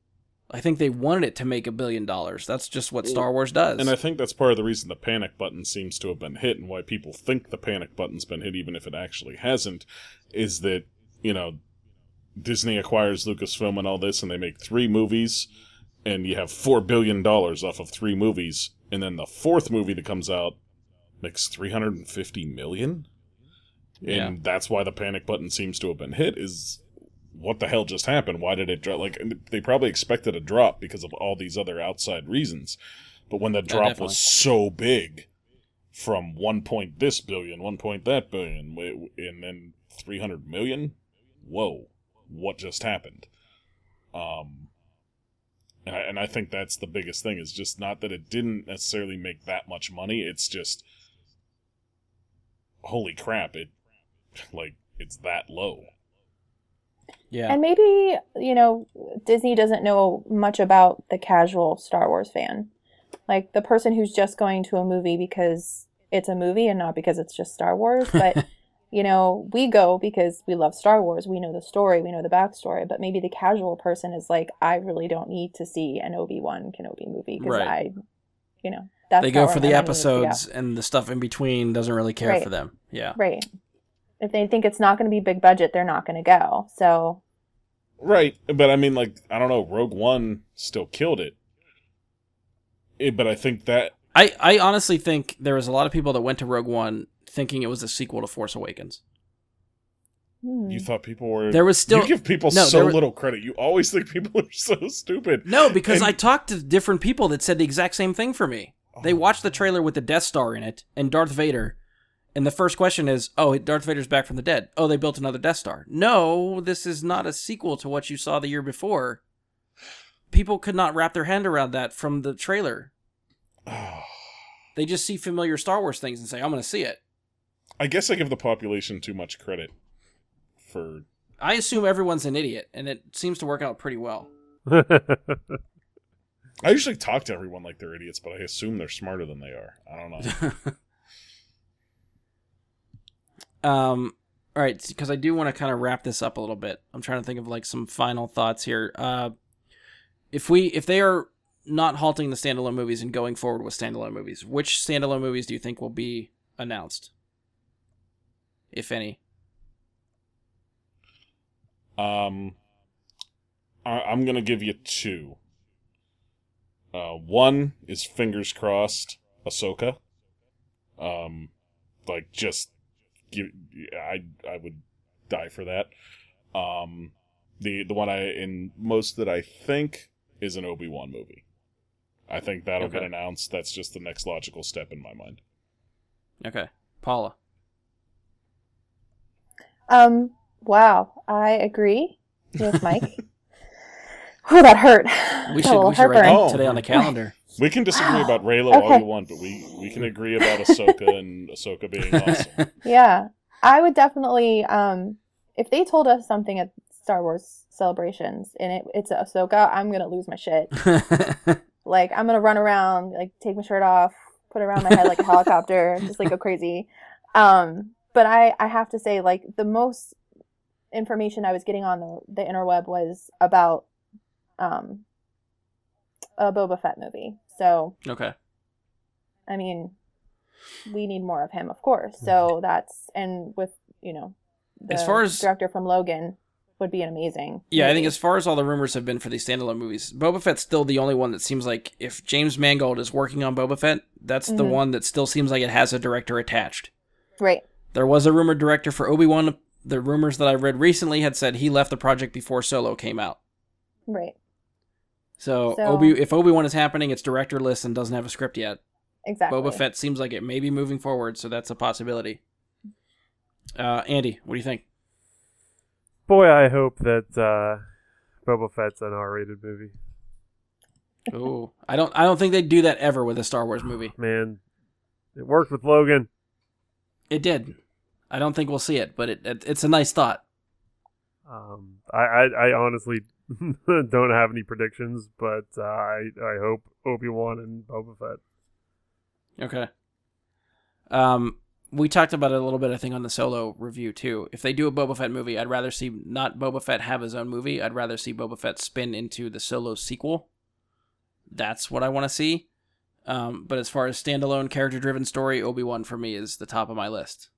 I think they wanted it to make a billion dollars. That's just what Star Wars does. And I think that's part of the reason the panic button seems to have been hit, and why people think the panic button's been hit, even if it actually hasn't, is that, you know, Disney acquires Lucasfilm and all this, and they make three movies, and you have four billion dollars off of three movies, and then the fourth movie that comes out makes three hundred fifty million dollars? And yeah. that's why the panic button seems to have been hit, is what the hell just happened? Why did it drop? Like, they probably expected a drop because of all these other outside reasons. But when the drop oh, was so big, from one point this billion, one point that billion, and then three hundred million, whoa, what just happened? Um, and I, and I think that's the biggest thing, is just not that it didn't necessarily make that much money. It's just, holy crap, it... like, it's that low. Yeah. And maybe, you know, Disney doesn't know much about the casual Star Wars fan. Like, the person who's just going to a movie because it's a movie and not because it's just Star Wars. But, you know, we go because we love Star Wars. We know the story. We know the backstory. But maybe the casual person is like, I really don't need to see an Obi-Wan Kenobi movie because right. I, you know. That's they go for the episodes, and the stuff in between doesn't really care right. for them. Yeah. Right. If they think it's not going to be big budget, they're not going to go. So, right, but I mean, like, I don't know, Rogue One still killed it. it but I think that I, I honestly think there was a lot of people that went to Rogue One thinking it was a sequel to Force Awakens. You thought people were... There was still... You give people no, so were, little credit. You always think people are so stupid. No, because and, I talked to different people that said the exact same thing for me. Oh. They watched the trailer with the Death Star in it and Darth Vader. And the first question is, oh, Darth Vader's back from the dead. Oh, they built another Death Star. No, this is not a sequel to what you saw the year before. People could not wrap their hand around that from the trailer. Oh. They just see familiar Star Wars things and say, I'm going to see it. I guess I give the population too much credit. For... I assume everyone's an idiot, and it seems to work out pretty well. I usually talk to everyone like they're idiots, but I assume they're smarter than they are. I don't know. um, all right, because I do want to kind of wrap this up a little bit. I'm trying to think of like some final thoughts here. Uh, if we, if they are not halting the standalone movies and going forward with standalone movies, which standalone movies do you think will be announced, if any? Um, I, I'm gonna give you two. Uh, one is, fingers crossed, Ahsoka. Um, like just, give, I I would die for that. Um, the the one I in most that I think is an Obi-Wan movie. I think that'll okay. get announced. That's just the next logical step in my mind. Okay, Paula. Um. Wow, I agree with Mike. Oh, that hurt. We should, we should write oh. today on the calendar. We can disagree wow. about Reylo okay. all you want, but we, we can agree about Ahsoka and Ahsoka being awesome. Yeah, I would definitely, um, if they told us something at Star Wars Celebrations and it, it's Ahsoka, I'm going to lose my shit. Like, I'm going to run around, like, take my shirt off, put it around my head like a helicopter, just, like, go crazy. Um, but I, I have to say, like, the most... information I was getting on the, the interweb was about um, a Boba Fett movie. So, okay. I mean, we need more of him, of course. So that's, and with, you know, the as far as, director from Logan would be an amazing Yeah, movie. I think as far as all the rumors have been for these standalone movies, Boba Fett's still the only one that seems like, if James Mangold is working on Boba Fett, that's mm-hmm. the one that still seems like it has a director attached. Right. There was a rumored director for Obi-Wan. The rumors that I read recently had said he left the project before Solo came out. Right. So, so Obi- if Obi-Wan is happening, it's directorless and doesn't have a script yet. Exactly. Boba Fett seems like it may be moving forward, so that's a possibility. Uh, Andy, what do you think? Boy, I hope that uh, Boba Fett's an R-rated movie. Ooh, I don't. I don't think they'd do that ever with a Star Wars movie. Man, it worked with Logan. It did. I don't think we'll see it, but it, it it's a nice thought. Um, I, I, I honestly don't have any predictions, but uh, I I hope Obi-Wan and Boba Fett. Okay. Um, we talked about it a little bit, I think, on the Solo review too. If they do a Boba Fett movie, I'd rather see not Boba Fett have his own movie. I'd rather see Boba Fett spin into the Solo sequel. That's what I want to see. Um, but as far as standalone character-driven story, Obi-Wan for me is the top of my list.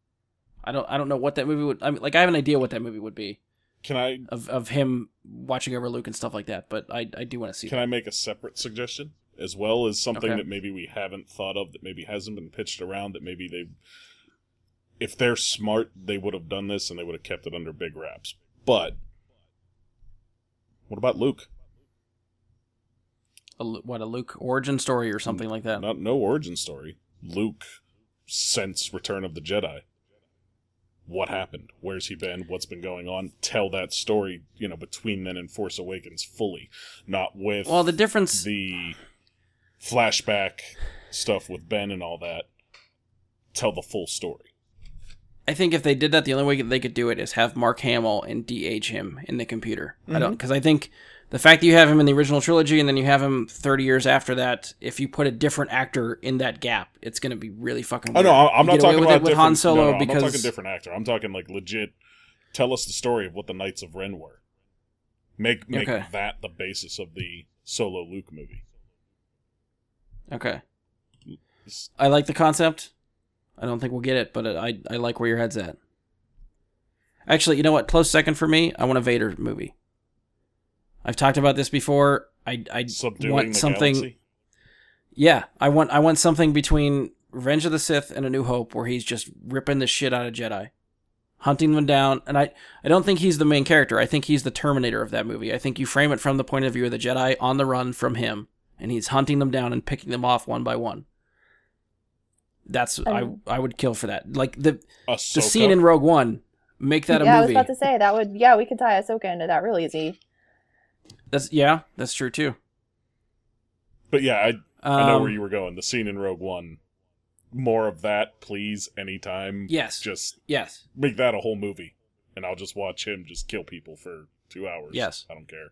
I don't. I don't know what that movie would. I mean, like, I have an idea what that movie would be. Can I of of him watching over Luke and stuff like that? But I I do want to see. Can that. I make a separate suggestion as well as something okay. that maybe we haven't thought of, that maybe hasn't been pitched around, that maybe they, if they're smart, they would have done this and they would have kept it under big wraps. But what about Luke? A, what a Luke origin story or something no, like that? Not no origin story. Luke since Return of the Jedi. What happened? Where's he been? What's been going on? Tell that story, you know, between then and Force Awakens fully, not with well the difference the flashback stuff with Ben and all that. Tell the full story. I think if they did that, the only way they could do it is have Mark Hamill and de-age him in the computer. Mm-hmm. I don't because I think the fact that you have him in the original trilogy and then you have him thirty years after that, if you put a different actor in that gap, it's going to be really fucking weird. Oh, no, I'm you not talking about with Han Solo no, no, because... I'm not talking different actor. I'm talking, like, legit, tell us the story of what the Knights of Ren were. Make make okay. that the basis of the Solo Luke movie. Okay. I like the concept. I don't think we'll get it, but I I like where your head's at. Actually, you know what? Close second for me. I want a Vader movie. I've talked about this before. I I Subduing want something. Galaxy. Yeah, I want I want something between Revenge of the Sith and A New Hope, where he's just ripping the shit out of Jedi, hunting them down. And I I don't think he's the main character. I think he's the Terminator of that movie. I think you frame it from the point of view of the Jedi on the run from him, and he's hunting them down and picking them off one by one. That's um, I I would kill for that. Like the Ahsoka. The scene in Rogue One. Make that a yeah, movie. Yeah, I was about to say that would. Yeah, we could tie Ahsoka into that real easy. That's yeah, that's true too. But yeah, I um, I know where you were going. The scene in Rogue One, more of that, please, anytime. Yes, just yes, make that a whole movie, and I'll just watch him just kill people for two hours. Yes, I don't care.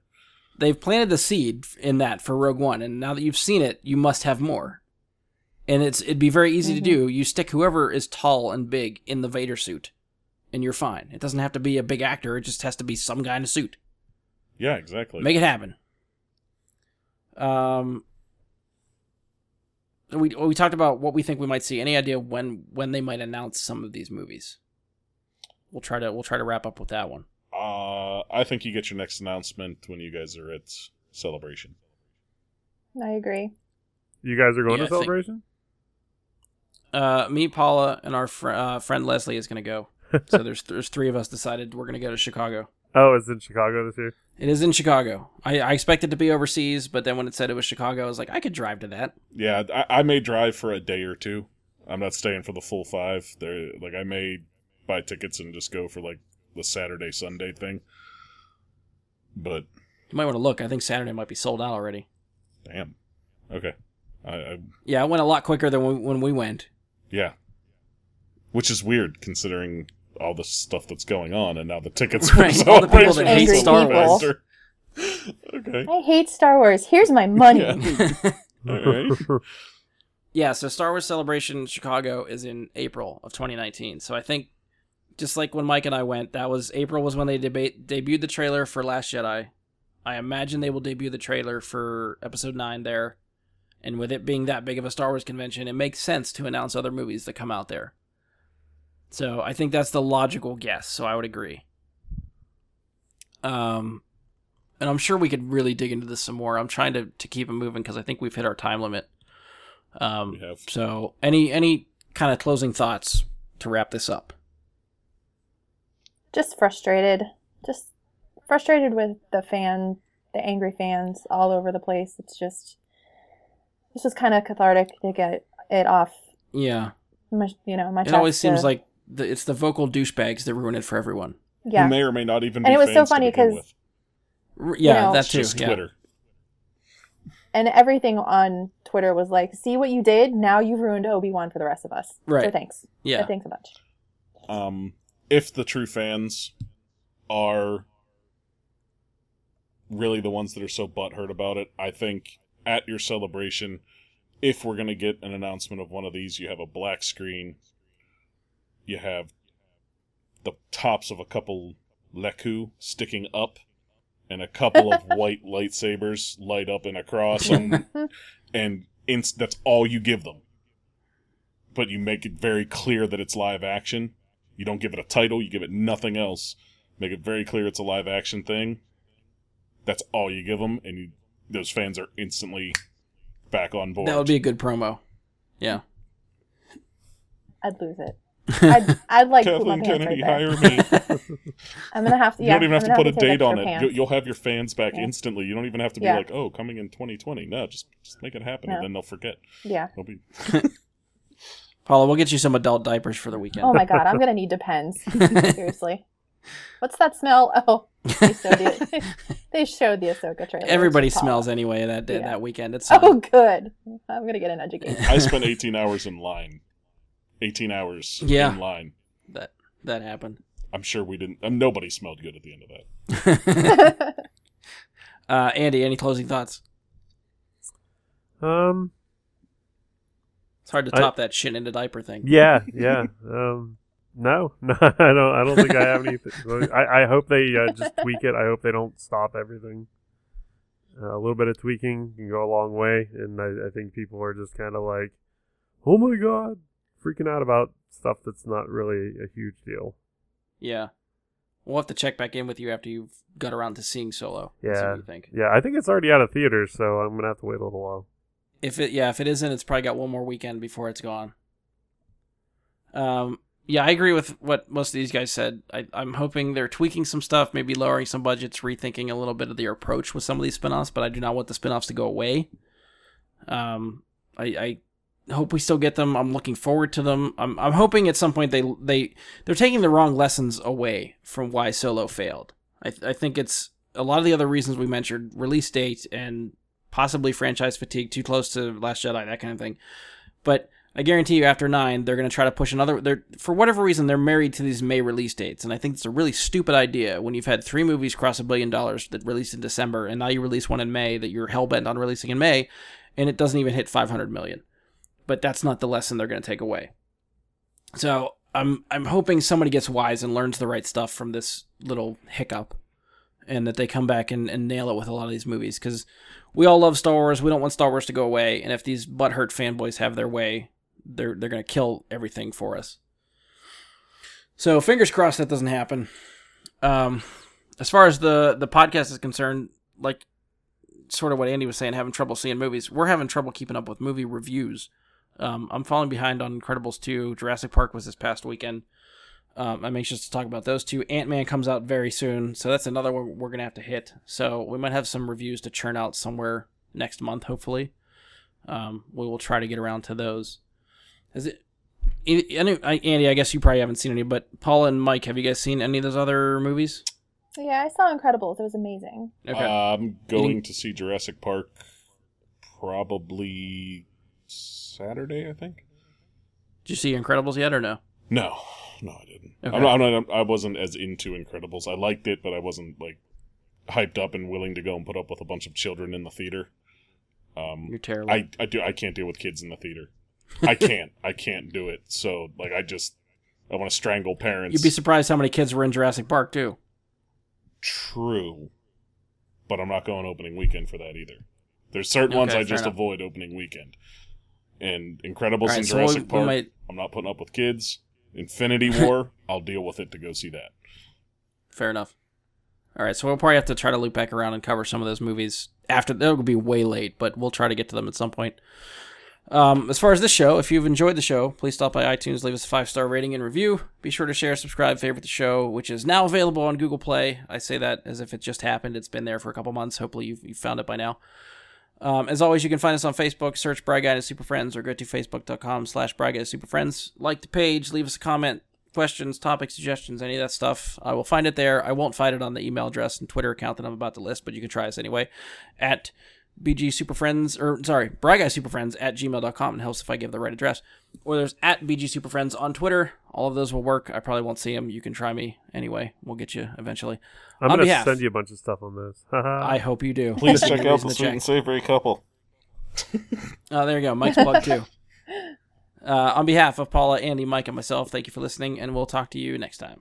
They've planted the seed in that for Rogue One, and now that you've seen it, you must have more. And it's it'd be very easy mm-hmm. to do. You stick whoever is tall and big in the Vader suit. And you're fine. It doesn't have to be a big actor. It just has to be some guy in a suit. Yeah, exactly. Make it happen. Um, we we talked about what we think we might see. Any idea when when they might announce some of these movies? We'll try to we'll try to wrap up with that one. Uh, I think you get your next announcement when you guys are at Celebration. I agree. You guys are going yeah, to Celebration? Think, uh, me, Paula, and our fr- uh, friend Leslie is going to go. So there's there's three of us decided we're going to go to Chicago. Oh, it's in Chicago this year? It is in Chicago. I, I expected to be overseas, but then when it said it was Chicago, I was like, I could drive to that. Yeah, I, I may drive for a day or two. I'm not staying for the full five. They're, like, I may buy tickets and just go for, like, the Saturday, Sunday thing. But... You might want to look. I think Saturday might be sold out already. Damn. Okay. I, I... Yeah, it went a lot quicker than we, when we went. Yeah. Which is weird, considering... all the stuff that's going on, and now the tickets right. All the people that hate Star Wars. Okay. I hate Star Wars. Here's my money. Yeah. Right. Yeah, so Star Wars Celebration Chicago is in April of twenty nineteen. So I think, just like when Mike and I went, that was April was when they debate, debuted the trailer for Last Jedi. I imagine they will debut the trailer for Episode nine there. And with it being that big of a Star Wars convention, it makes sense to announce other movies that come out there. So I think that's the logical guess, so I would agree. Um, and I'm sure we could really dig into this some more. I'm trying to, to keep it moving because I think we've hit our time limit. Um, we have. So any any kind of closing thoughts to wrap this up? Just frustrated. Just frustrated with the fan, the angry fans all over the place. It's just, this is kind of cathartic to get it off. Yeah. My, you know, my it always seems to... like the, it's the vocal douchebags that ruin it for everyone. Yeah, who may or may not even. Be and it was fans so funny because, yeah, you know, that's too. Just yeah. Twitter. And everything on Twitter was like, "See what you did? Now you've ruined Obi-Wan for the rest of us." Right. So thanks. Yeah. So thanks a bunch. Um, if the true fans are really the ones that are so butthurt about it, I think at your celebration. If we're going to get an announcement of one of these, you have a black screen, you have the tops of a couple Leku sticking up, and a couple of white lightsabers light up and across, and, and ins- that's all you give them. But you make it very clear that it's live action. You don't give it a title, you give it nothing else. Make it very clear it's a live action thing. That's all you give them, and you, those fans are instantly... back on board. That would be a good promo. Yeah. I'd lose it. I'd, I'd like Kathleen to Kennedy, right hire me. I'm going to have to, yeah. You don't even have to put have a date on it. Pants. You'll have your fans back yeah. instantly. You don't even have to be yeah. like, oh, coming in twenty twenty. No, just, just make it happen no. and then they'll forget. Yeah. They'll be... Paula, we'll get you some adult diapers for the weekend. Oh my God, I'm going to need Depends. Seriously. What's that smell? Oh, they showed the, they showed the Ahsoka trailer. Everybody smells anyway that day, yeah. that weekend. It's oh, good. I'm going to get an education. I spent eighteen hours in line. eighteen hours yeah, in line. That that happened. I'm sure we didn't. Um, nobody smelled good at the end of that. uh, Andy, any closing thoughts? Um, It's hard to top I, that shit into diaper thing. Yeah, yeah. Um. No, no, I don't. I don't think I have anything. I, I hope they uh, just tweak it. I hope they don't stop everything. Uh, a little bit of tweaking can go a long way, and I, I think people are just kind of like, "Oh my God," freaking out about stuff that's not really a huge deal. Yeah, We'll have to check back in with you after you've got around to seeing Solo. Yeah. See what you think. Yeah, I think it's already out of theaters, so I'm going to have to wait a little while. If it, yeah, if it isn't, it's probably got one more weekend before it's gone. Um, yeah, I agree with what most of these guys said. I, I'm hoping they're tweaking some stuff, maybe lowering some budgets, rethinking a little bit of their approach with some of these spinoffs, but I do not want the spinoffs to go away. Um, I... I hope we still get them. I'm looking forward to them. I'm I'm hoping at some point they they they're taking the wrong lessons away from why Solo failed. I th- I think it's a lot of the other reasons we mentioned: release date and possibly franchise fatigue, too close to Last Jedi, that kind of thing. But I guarantee you, after nine, they're going to try to push another. They're for whatever reason they're married to these May release dates, and I think it's a really stupid idea when you've had three movies cross a billion dollars that released in December, and now you release one in May that you're hell bent on releasing in May, and it doesn't even hit five hundred million. But that's not the lesson they're going to take away. So I'm I'm hoping somebody gets wise and learns the right stuff from this little hiccup, and that they come back and, and nail it with a lot of these movies, because we all love Star Wars. We don't want Star Wars to go away, and if these butthurt fanboys have their way, they're they're going to kill everything for us. So fingers crossed that doesn't happen. Um, as far as the, the podcast is concerned, like sort of what Andy was saying, having trouble seeing movies, we're having trouble keeping up with movie reviews. Um, I'm falling behind on Incredibles two. Jurassic Park was this past weekend. Um, I'm anxious to talk about those two. Ant-Man comes out very soon, so that's another one we're going to have to hit. So we might have some reviews to churn out somewhere next month, hopefully. Um, we will try to get around to those. Is it, Andy, I guess you probably haven't seen any, but Paul and Mike, have you guys seen any of those other movies? Yeah, I saw Incredibles. It was amazing. Okay. Uh, I'm going to see Jurassic Park probably Saturday, I think. Did you see Incredibles yet or no? No, no, I didn't. Okay. I'm not, I'm not, I wasn't as into Incredibles. I liked it, but I wasn't like hyped up and willing to go and put up with a bunch of children in the theater. Um, You're terrible. I, I do. I can't deal with kids in the theater. I can't. I can't do it. So like, I just I want to strangle parents. You'd be surprised how many kids were in Jurassic Park too. True, but I'm not going opening weekend for that either. There's certain okay, ones I just enough. avoid opening weekend. And Incredibles right, and so Jurassic we, Park, we might... I'm not putting up with kids. Infinity War, I'll deal with it to go see that. Fair enough. All right, so we'll probably have to try to loop back around and cover some of those movies after. That will be way late, but we'll try to get to them at some point. Um, as far as this show, if you've enjoyed the show, please stop by iTunes, leave us a five-star rating and review. Be sure to share, subscribe, favorite the show, which is now available on Google Play. I say that as if it just happened. It's been there for a couple months. Hopefully you've, you've found it by now. Um, as always, you can find us on Facebook. Search Bry Guy to Super Friends, or go to facebook.com slash Bry Guy to Super Friends. Like the page, leave us a comment, questions, topics, suggestions, any of that stuff. I will find it there. I won't find it on the email address and Twitter account that I'm about to list, but you can try us anyway at BG Super Friends, or sorry, Bry Guy Super Friends at gmail dot com. It helps if I give the right address. Or there's at B G Super Friends on Twitter. All of those will work. I probably won't see them. You can try me anyway. We'll get you eventually. I'm going to send you a bunch of stuff on those. I hope you do. Please check out the Sweet and Savory Couple. Oh, there you go. Mike's plug too. Uh, on behalf of Paula, Andy, Mike, and myself, thank you for listening, and we'll talk to you next time.